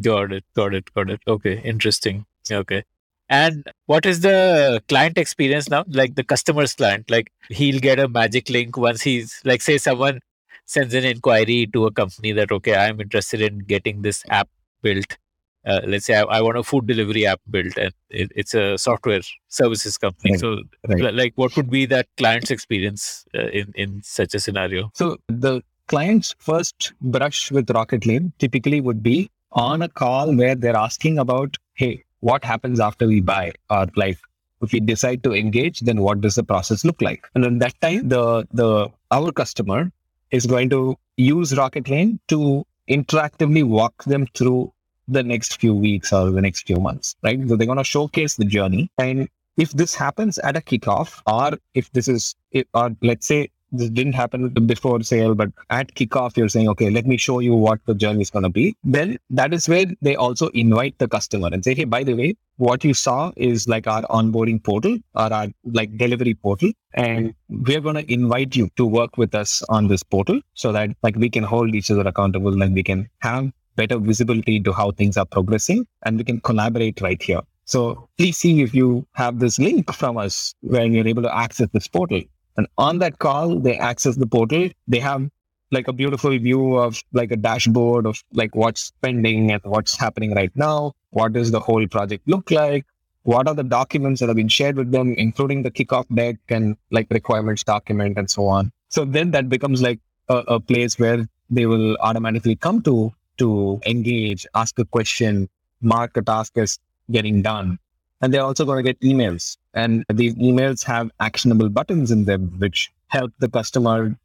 Got it, got it, got it. Okay, interesting. Okay. And what is the client experience now? Like the customer's client, like he'll get a magic link once he's like, say someone sends an inquiry to a company that, okay, I'm interested in getting this app built. Uh, let's say I, I want a food delivery app built, and it, it's a software services company. Right. So right. like what would be that client's experience uh, in, in such a scenario? So the client's first brush with Rocketlane typically would be on a call where they're asking about, hey, what happens after we buy? Or like, if we decide to engage, then what does the process look like? And at that time, the the our customer is going to use Rocketlane to interactively walk them through the next few weeks or the next few months, right? So they're going to showcase the journey. And if this happens at a kickoff, or if this is, or let's say this didn't happen before sale, but at kickoff, you're saying, okay, let me show you what the journey is going to be. Then that is where they also invite the customer and say, hey, by the way, what you saw is like our onboarding portal or our like delivery portal. And we're going to invite you to work with us on this portal so that like we can hold each other accountable and we can have better visibility into how things are progressing and we can collaborate right here. So please see if you have this link from us when you're able to access this portal. And on that call, they access the portal. They have like a beautiful view of like a dashboard of like what's pending and what's happening right now. What does the whole project look like? What are the documents that have been shared with them, including the kickoff deck and like requirements document and so on. So then that becomes like a, a place where they will automatically come to, to engage, ask a question, mark a task as getting done. And they're also going to get emails. And these emails have actionable buttons in them, which help the customer,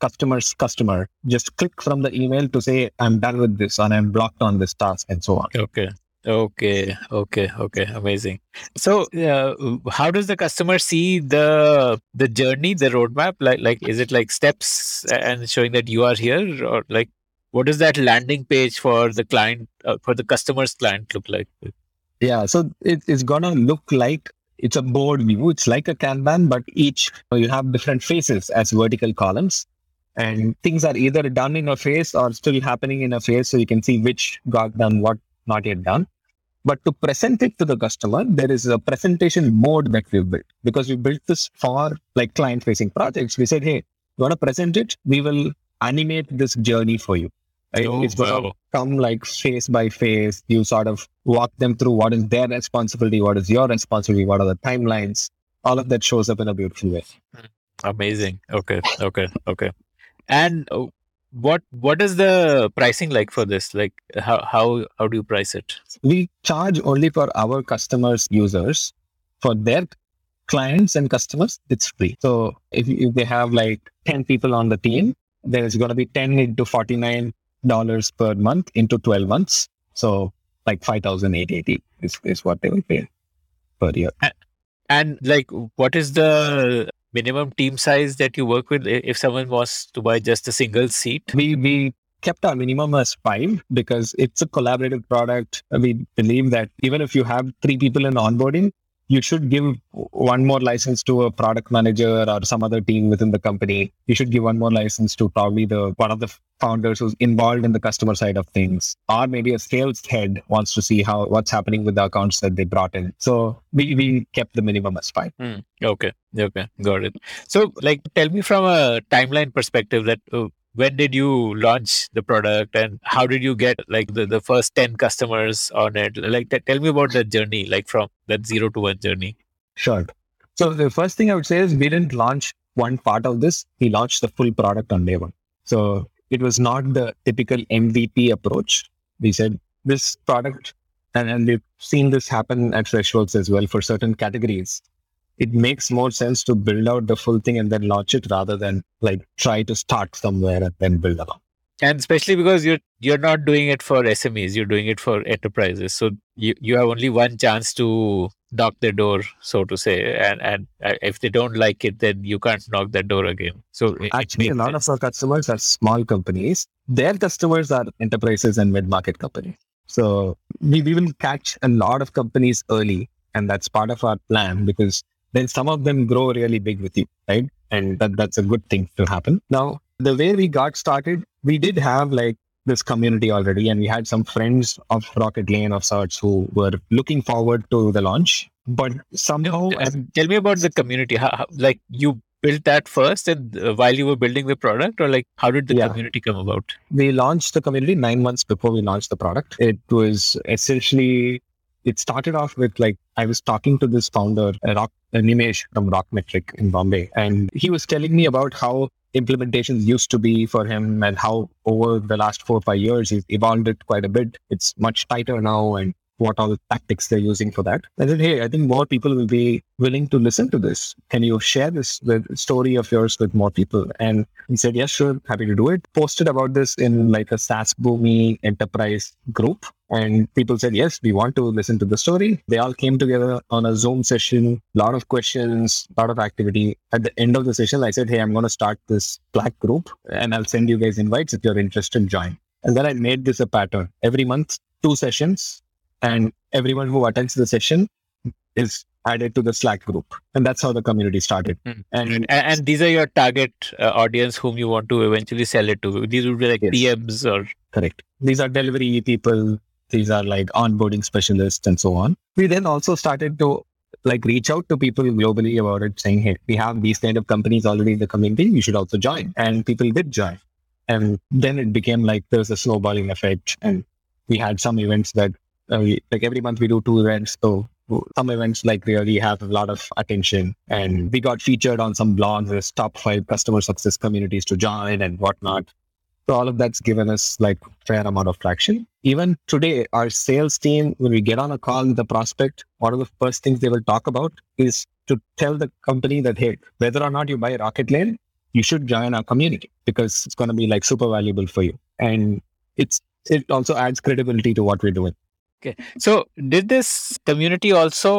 customer's customer just click from the email to say, I'm done with this and I'm blocked on this task and so on. Okay. Okay. Okay. Okay. Amazing. So uh, how does the customer see the the journey, the roadmap? Like, like, is it like steps and showing that you are here, or like, what does that landing page for the client, uh, for the customer's client look like? Yeah, so it, it's going to look like it's a board view. It's like a Kanban, but each you have different phases as vertical columns, and things are either done in a phase or still happening in a phase. So you can see which got done, what not yet done. But to present it to the customer, there is a presentation mode that we've built, because we built this for like client facing projects. We said, hey, you want to present it? We will animate this journey for you. Right? Oh, it's going wow. to come like phase by phase. You sort of walk them through what is their responsibility, what is your responsibility, what are the timelines. All of that shows up in a beautiful way. Amazing. Okay. Okay. Okay. And what what is the pricing like for this? Like how how how do you price it? We charge only for our customers' users. For their clients and customers, it's free. So if, if they have like ten people on the team, there is going to be ten into forty-nine dollars per month into twelve months. So like five thousand eight hundred eighty is, is what they will pay per year. And, and like, what is the minimum team size that you work with if someone wants to buy just a single seat? We, we kept our minimum as five because it's a collaborative product. We believe that even if you have three people in onboarding, you should give one more license to a product manager or some other team within the company. You should give one more license to probably the one of the founders who's involved in the customer side of things, or maybe a sales head wants to see how what's happening with the accounts that they brought in. So we, we kept the minimum as five. Mm, okay. Okay. Got it. So like, tell me from a timeline perspective that uh, when did you launch the product and how did you get like the, the first ten customers on it? Like t- tell me about that journey, like from that zero to one journey. Sure. So the first thing I would say is we didn't launch one part of this. We launched the full product on day one. So it was not the typical M V P approach. We said this product, and, and we've seen this happen at Freshworks as well for certain categories. It makes more sense to build out the full thing and then launch it rather than like try to start somewhere and then build up. And especially because you're, you're not doing it for S M Es, you're doing it for enterprises. So you, you have only one chance to knock the door, so to say. And, and if they don't like it, then you can't knock that door again. So it, actually, it a lot sense. of our customers are small companies. Their customers are enterprises and mid-market companies. So we, we will catch a lot of companies early. And that's part of our plan, because then some of them grow really big with you, right? And that, that's a good thing to happen. Now, the way we got started, we did have like this community already, and we had some friends of Rocketlane of sorts who were looking forward to the launch. But somehow... Tell, tell me about the community. How, how, like you built that first and uh, while you were building the product, or like how did the yeah. community come about? We launched the community nine months before we launched the product. It was essentially... It started off with like, I was talking to this founder, Rock, Nimesh from Rockmetric in Bombay. And he was telling me about how implementations used to be for him and how over the last four or five years, he's evolved it quite a bit. It's much tighter now, and what all the tactics they're using for that. I said, hey, I think more people will be willing to listen to this. Can you share this the story of yours with more people? And he said, yes, sure. Happy to do it. Posted about this in like a SaaSBOOMi enterprise group. And people said, yes, we want to listen to the story. They all came together on a Zoom session, a lot of questions, a lot of activity. At the end of the session, I said, hey, I'm going to start this Slack group and I'll send you guys invites. If you're interested, join. And then I made this a pattern. Every month, two sessions. And everyone who attends the session is added to the Slack group. And that's how the community started. Mm-hmm. And, and and these are your target uh, audience whom you want to eventually sell it to. These would be like yes. P Ms or... Correct. These are delivery people. These are like onboarding specialists and so on. We then also started to like reach out to people globally about it, saying, hey, we have these kind of companies already in the community. You should also join. And people did join. And then it became like there's a snowballing effect. And we had some events that Uh, we, like every month we do two events, so some events like really have a lot of attention, and we got featured on some blogs as top five customer success communities to join and whatnot. So all of that's given us like fair amount of traction. Even today, our sales team, when we get on a call with the prospect, one of the first things they will talk about is to tell the company that, hey, whether or not you buy Rocketlane, you should join our community because it's going to be like super valuable for you. And it's it also adds credibility to what we're doing. Okay. So did this community also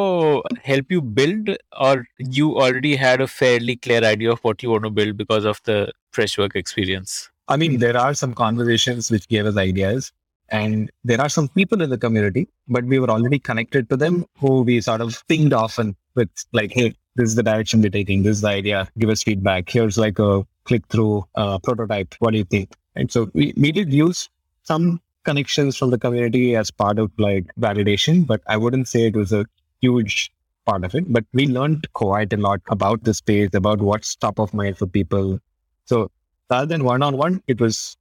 help you build, or you already had a fairly clear idea of what you want to build because of the Freshworks experience? I mean, there are some conversations which gave us ideas, and there are some people in the community, but we were already connected to them who we sort of pinged often with like, hey, this is the direction we're taking. This is the idea. Give us feedback. Here's like a click through uh, prototype. What do you think? And so we, we did use some connections from the community as part of like validation, but I wouldn't say it was a huge part of it. But we learned quite a lot about the space, about what's top of mind for people. So rather than one-on-one, it was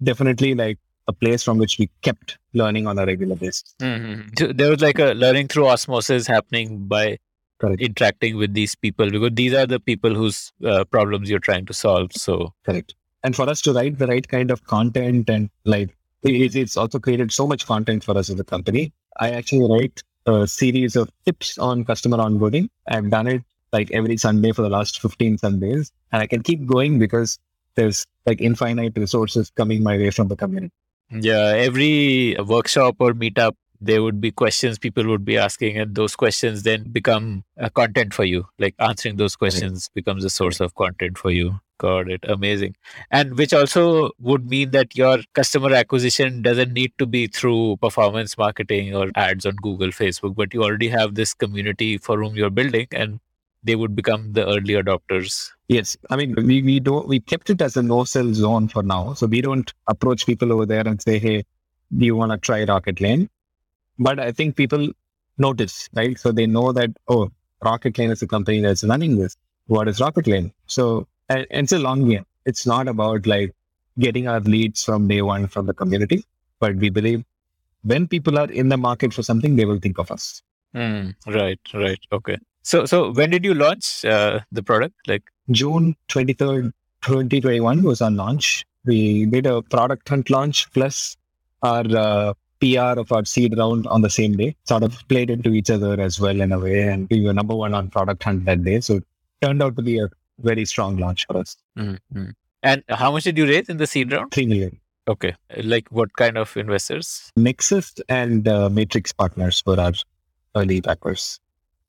definitely like a place from which we kept learning on a regular basis. Mm-hmm. So there was like a learning through osmosis happening by Correct. interacting with these people, because these are the people whose uh, problems you're trying to solve. So correct. And for us to write the right kind of content and like it's also created so much content for us as a company. I actually write a series of tips on customer onboarding. I've done it like every Sunday for the last fifteen Sundays. And I can keep going because there's like infinite resources coming my way from the community. Yeah, every workshop or meetup there would be questions people would be asking, and those questions then become a content for you. Like answering those questions okay. becomes a source of content for you. Got it. Amazing. And which also would mean that your customer acquisition doesn't need to be through performance marketing or ads on Google, Facebook, but you already have this community for whom you're building, and they would become the early adopters. Yes. I mean, we, we don't, we kept it as a no-sell zone for now. So we don't approach people over there and say, hey, do you want to try Rocketlane? But I think people notice, right? So they know that, oh, Rocketlane is a company that's running this. What is Rocketlane? So and, and it's a long game. It's not about like getting our leads from day one from the community, but we believe when people are in the market for something, they will think of us. Mm, right, right. Okay. So, so when did you launch uh, the product? Like June twenty-third, twenty twenty-one was our launch. We did a product hunt launch plus our uh, P R of our seed round on the same day. Sort of played into each other as well in a way. And we were number one on product hunt that day. So it turned out to be a very strong launch for us. Mm-hmm. And how much did you raise in the seed round? Three million. Okay. Like what kind of investors? Nexus and uh, Matrix partners were our early backers.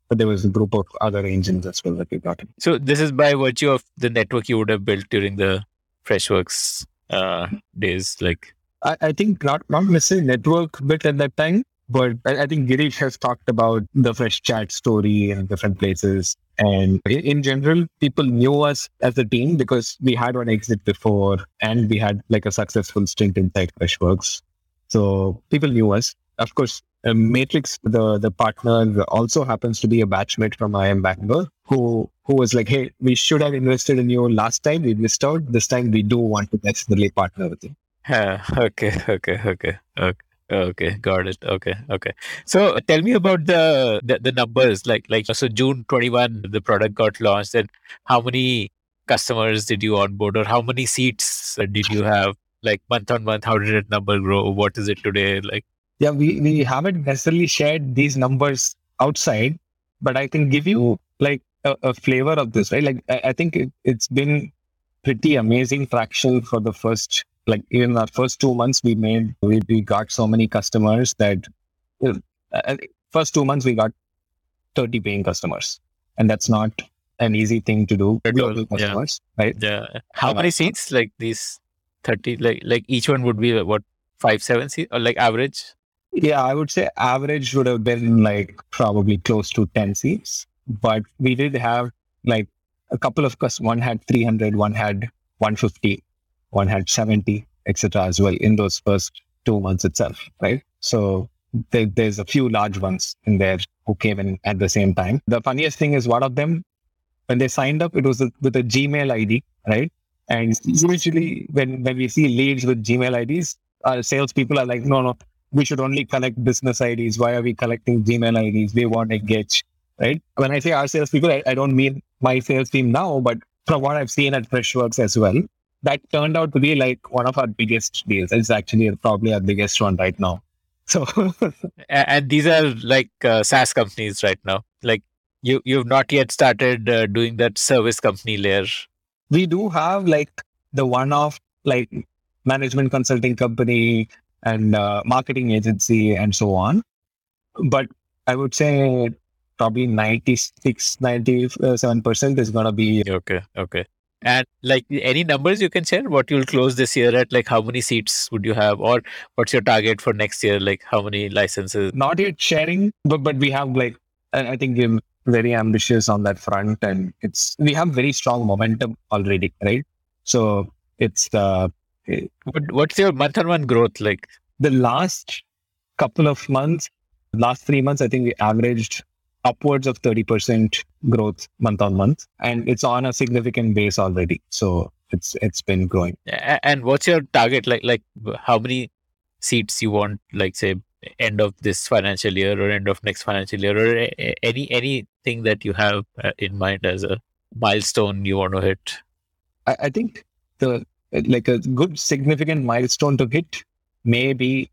But there was a group of other engines as well that we got in. So this is by virtue of the network you would have built during the Freshworks uh, days. Like I, I think not not necessarily network built at that time, but I, I think Girish has talked about the Fresh Chat story in different places. And in, in general, people knew us as a team because we had one exit before and we had like a successful stint inside Freshworks. So people knew us. Of course, Uh, Matrix, the the partner, also happens to be a batchmate from I I M Bangalore, who who was like, hey, we should have invested in you last time. We missed out. This time we do want to necessarily partner with you. Uh, okay, okay, okay, okay, okay. Got it. Okay, okay. So tell me about the the, the numbers. Like like so, June twenty-first, the product got launched. And how many customers did you onboard, or how many seats did you have? Like month on month, how did that number grow? What is it today? Like. Yeah, we, we haven't necessarily shared these numbers outside, but I can give you like a, a flavor of this, right? Like, I, I think it, it's been pretty amazing traction for the first, like even our first two months we made, we, we got so many customers that you know, uh, first two months we got thirty paying customers, and that's not an easy thing to do. Global customers, yeah. Right? Yeah. How many seats like these thirty, like, like each one would be what, five, seven seats or like average? Yeah, I would say average would have been like probably close to ten seats, but we did have like a couple of customers. One had three hundred, one had one hundred fifty, one had seventy, et cetera as well in those first two months itself, right? So there, there's a few large ones in there who came in at the same time. The funniest thing is one of them, when they signed up, it was a, with a Gmail I D, right? And usually when, when we see leads with Gmail I Ds, our salespeople are like, no, no. We should only collect business I Ds. Why are we collecting Gmail I Ds? We want to engage, right? When I say our salespeople, I, I don't mean my sales team now, but from what I've seen at Freshworks as well, that turned out to be like one of our biggest deals. It's actually probably our biggest one right now. So, and these are like uh, SaaS companies right now. Like you, you've not yet started uh, doing that service company layer. We do have like the one-off like management consulting company, and uh, marketing agency and so on. But I would say probably ninety-six, ninety-seven percent is going to be... Okay, okay. And like any numbers you can share, what you'll close this year at, like how many seats would you have or what's your target for next year? Like how many licenses? Not yet sharing, but, but we have like, and I think we're very ambitious on that front and it's, we have very strong momentum already, right? So it's the... Uh, But what's your month-on-month growth like? The last couple of months, last three months, I think we averaged upwards of thirty percent growth month-on-month, and it's on a significant base already. So it's it's been growing. And what's your target? Like like how many seats you want? Like say end of this financial year or end of next financial year, or any anything that you have in mind as a milestone you want to hit? I, I think the. Like a good significant milestone to hit, maybe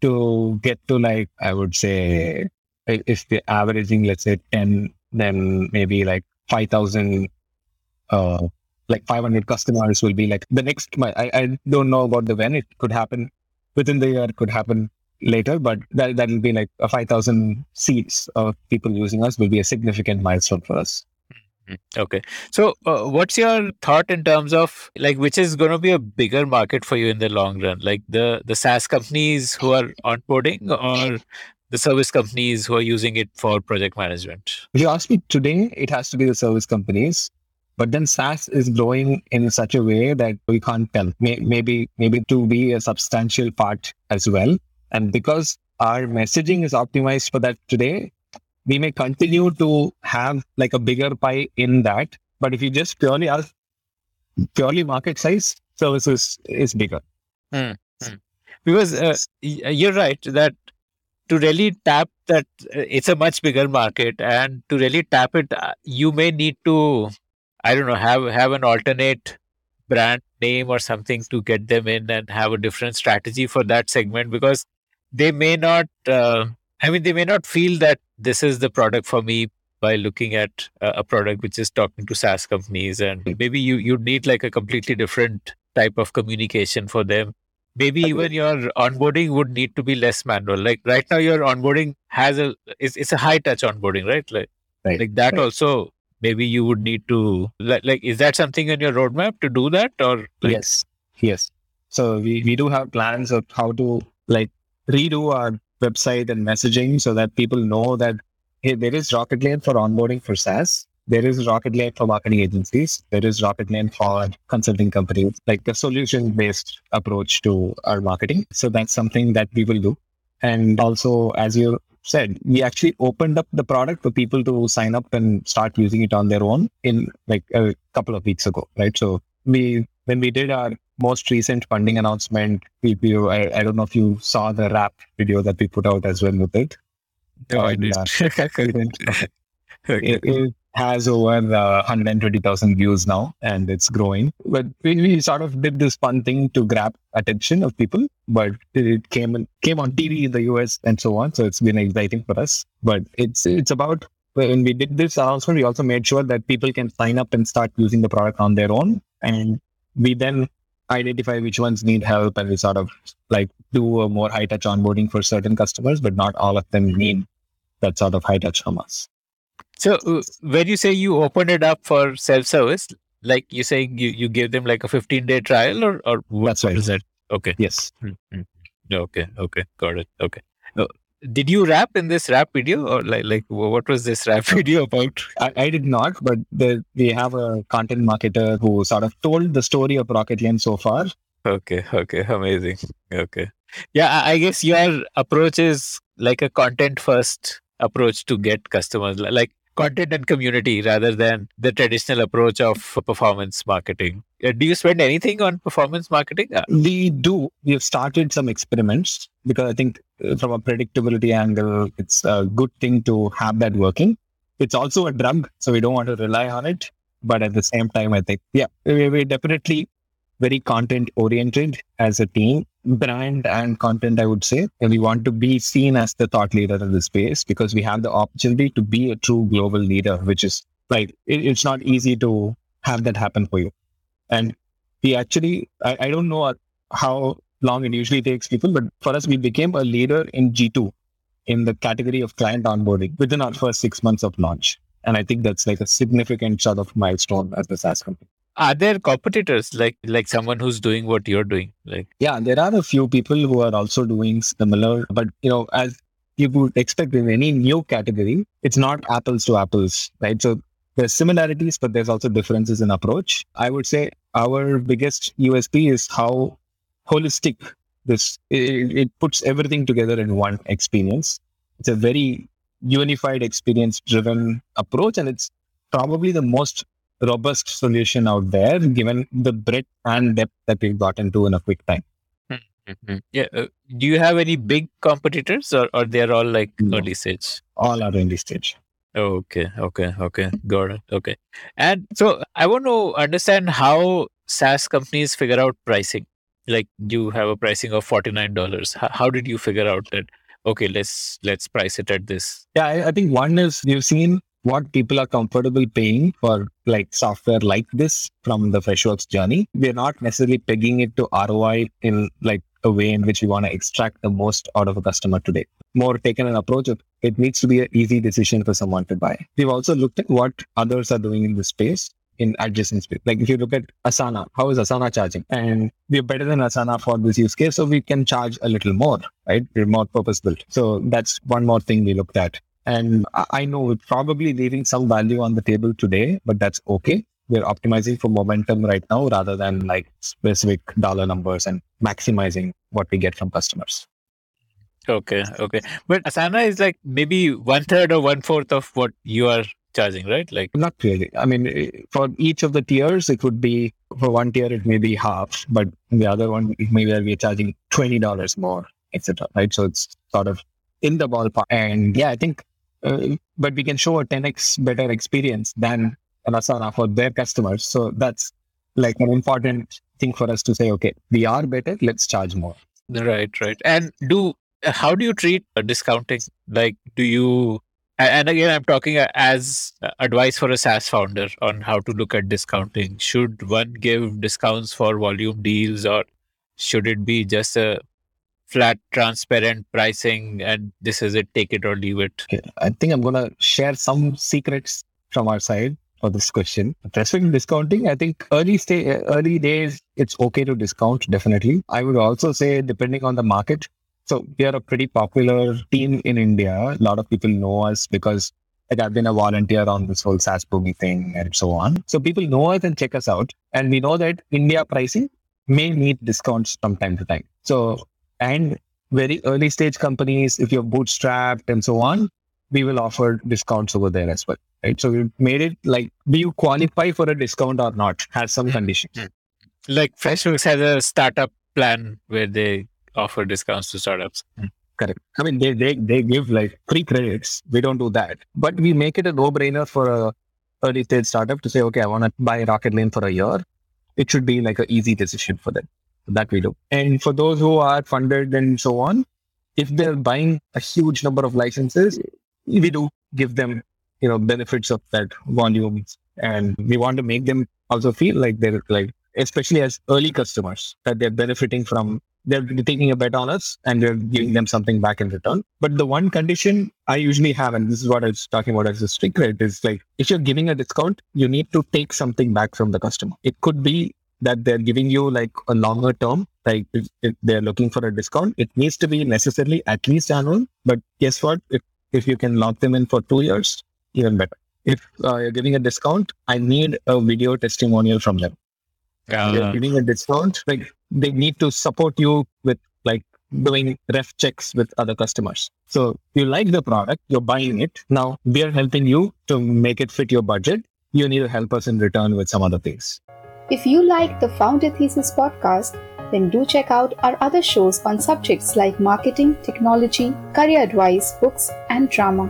to get to like, I would say, if we're averaging, let's say ten, then maybe like five thousand, uh, like five hundred customers will be like the next, I, I don't know about the when, it could happen within the year, it could happen later, but that that will be like a five thousand seats of people using us will be a significant milestone for us. Okay. So uh, what's your thought in terms of like, which is going to be a bigger market for you in the long run? Like the, the SaaS companies who are onboarding or the service companies who are using it for project management? If you ask me today, it has to be the service companies, but then SaaS is growing in such a way that we can't tell. Maybe, maybe to be a substantial part as well. And because our messaging is optimized for that today, we may continue to have like a bigger pie in that. But if you just purely ask, purely market size, services is bigger. Mm-hmm. Because uh, you're right that to really tap that, it's a much bigger market. And to really tap it, you may need to, I don't know, have, have an alternate brand name or something to get them in and have a different strategy for that segment, because they may not, uh, I mean, they may not feel that this is the product for me by looking at a product which is talking to SaaS companies. And maybe you, you need like a completely different type of communication for them. Maybe even your onboarding would need to be less manual. Like right now your onboarding has a, it's, it's a high touch onboarding, right? Like, right, like that right. Also, maybe you would need to like, like, is that something in your roadmap to do that or? Like... Yes. Yes. So we, we do have plans of how to like redo our website and messaging so that people know that, hey, there is Rocketlane for onboarding for SaaS. There is Rocketlane for marketing agencies. There is Rocketlane for consulting companies, like a solution-based approach to our marketing. So that's something that we will do. And also, as you said, we actually opened up the product for people to sign up and start using it on their own in like a couple of weeks ago, right? So we, when we did our most recent funding announcement, we, we, I, I don't know if you saw the wrap video that we put out as well with it. No, I didn't. it, it has over uh, one hundred twenty thousand views now, and it's growing. But we, we sort of did this fun thing to grab attention of people, but it came in, came on T V in the U S and so on. So it's been exciting for us. But it's it's about when we did this announcement, we also made sure that people can sign up and start using the product on their own, and we then identify which ones need help, and we sort of like do a more high touch onboarding for certain customers, but not all of them need that sort of high touch from us. So when you say you open it up for self-service, like you're saying you, you gave them like a fifteen day trial or, or what? That's right. Is that? Okay. Yes. Mm-hmm. Okay. Okay. Got it. Okay. Uh, did you rap in this rap video or like, like what was this rap video about? I, I did not, but the, we have a content marketer who sort of told the story of Rocketlane so far. Okay. Okay. Amazing. Okay. Yeah. I guess your approach is like a content first approach to get customers, like content and community rather than the traditional approach of performance marketing. Do you spend anything on performance marketing? We do. We have started some experiments because I think from a predictability angle, it's a good thing to have that working. It's also a drug, so we don't want to rely on it. But at the same time, I think, yeah, we're definitely very content oriented as a team, brand and content, I would say. And we want to be seen as the thought leader in the space because we have the opportunity to be a true global leader, which is like, it, it's not easy to have that happen for you. And we actually, I, I don't know how long it usually takes people, but for us, we became a leader in G two in the category of client onboarding within our first six months of launch. And I think that's like a significant sort of milestone as the SaaS company. Are there competitors, like like someone who's doing what you're doing? Like, yeah, there are a few people who are also doing similar, but you know, as you would expect in any new category, it's not apples to apples, right? So there's similarities, but there's also differences in approach. I would say our biggest U S P is how holistic this, it, it puts everything together in one experience. It's a very unified experience driven approach, and it's probably the most robust solution out there, given the breadth and depth that we've gotten to in a quick time. Mm-hmm. Yeah. Uh, do you have any big competitors, or, or they're all like no. early stage? All are early stage. Okay. Okay. Okay. Got it. Okay. And so I want to understand how SaaS companies figure out pricing. Like you have a pricing of forty-nine dollars. How, how did you figure out that? Okay, let's, let's price it at this. Yeah. I, I think one is you've seen what people are comfortable paying for like software like this from the Freshworks journey. We're not necessarily pegging it to R O I in like a way in which we want to extract the most out of a customer today. More taken an approach of it needs to be an easy decision for someone to buy. We've also looked at what others are doing in this space, in adjacent space. Like if you look at Asana, how is Asana charging? And we're better than Asana for this use case, so we can charge a little more, right? We're more purpose-built. So that's one more thing we looked at. And I know we're probably leaving some value on the table today, but that's okay. We're optimizing for momentum right now rather than like specific dollar numbers and maximizing what we get from customers. Okay, okay. But Asana is like maybe one third or one fourth of what you are charging, right? Like not really. I mean, for each of the tiers, it would be for one tier, it may be half, but the other one, it may be we're charging twenty dollars more, et cetera. Right? So it's sort of in the ballpark. And yeah, I think, uh, but we can show a ten x better experience than an Asana for their customers. So that's like an important thing for us to say, okay, we are better, let's charge more. Right, right. And do how do you treat discounting? Like, do you, and again, I'm talking as advice for a SaaS founder on how to look at discounting. Should one give discounts for volume deals, or should it be just a flat, transparent pricing and this is it, take it or leave it? Okay. I think I'm going to share some secrets from our side for this question. With respect to discounting, I think early stay, early days, it's okay to discount, definitely. I would also say, depending on the market, so we are a pretty popular team in India. A lot of people know us because like, I've been a volunteer on this whole SaaSBOOMi thing and so on. So people know us and check us out. And we know that India pricing may need discounts from time to time. So, and very early stage companies, if you're bootstrapped and so on, we will offer discounts over there as well, right? So we made it like, do you qualify for a discount or not? Has some conditions. Like Freshworks has a startup plan where they offer discounts to startups. Correct. I mean, they they they give like free credits. We don't do that. But we make it a no-brainer for a early stage startup to say, okay, I want to buy Rocketlane for a year. It should be like an easy decision for them. That we do. And for those who are funded and so on, if they're buying a huge number of licenses, we do give them, you know, benefits of that volumes. And we want to make them also feel like they're like, especially as early customers, that they're benefiting from, they're taking a bet on us and we're giving them something back in return. But the one condition I usually have, and this is what I was talking about as a secret, is like, if you're giving a discount, you need to take something back from the customer. It could be that they're giving you like a longer term, like if, if they're looking for a discount, it needs to be necessarily at least annual. But guess what? If, if you can lock them in for two years, even better. If uh, you're giving a discount, I need a video testimonial from them. Uh, they're giving a discount, like they need to support you with like doing ref checks with other customers. So you like the product, you're buying it. Now we are helping you to make it fit your budget. You need to help us in return with some other things. If you like the Founder Thesis podcast, then do check out our other shows on subjects like marketing, technology, career advice, books, and drama.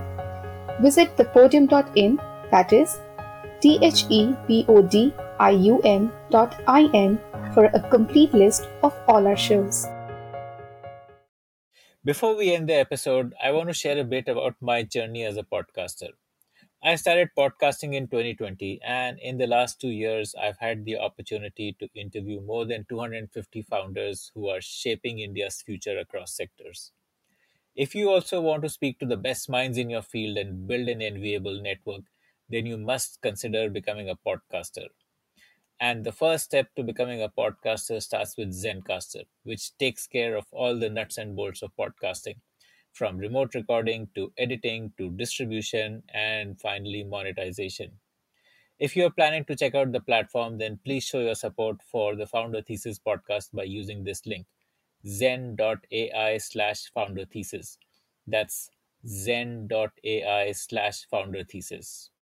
Visit the podium dot in, that is T H E P O D I U M dot I N for a complete list of all our shows. Before we end the episode, I want to share a bit about my journey as a podcaster. I started podcasting in twenty twenty, and in the last two years, I've had the opportunity to interview more than two hundred fifty founders who are shaping India's future across sectors. If you also want to speak to the best minds in your field and build an enviable network, then you must consider becoming a podcaster. And the first step to becoming a podcaster starts with Zencastr, which takes care of all the nuts and bolts of podcasting, from remote recording to editing to distribution and finally monetization. If you are planning to check out the platform, then please show your support for the Founder Thesis podcast by using this link, zen dot a i slash founder thesis. That's zen dot a i slash founder thesis.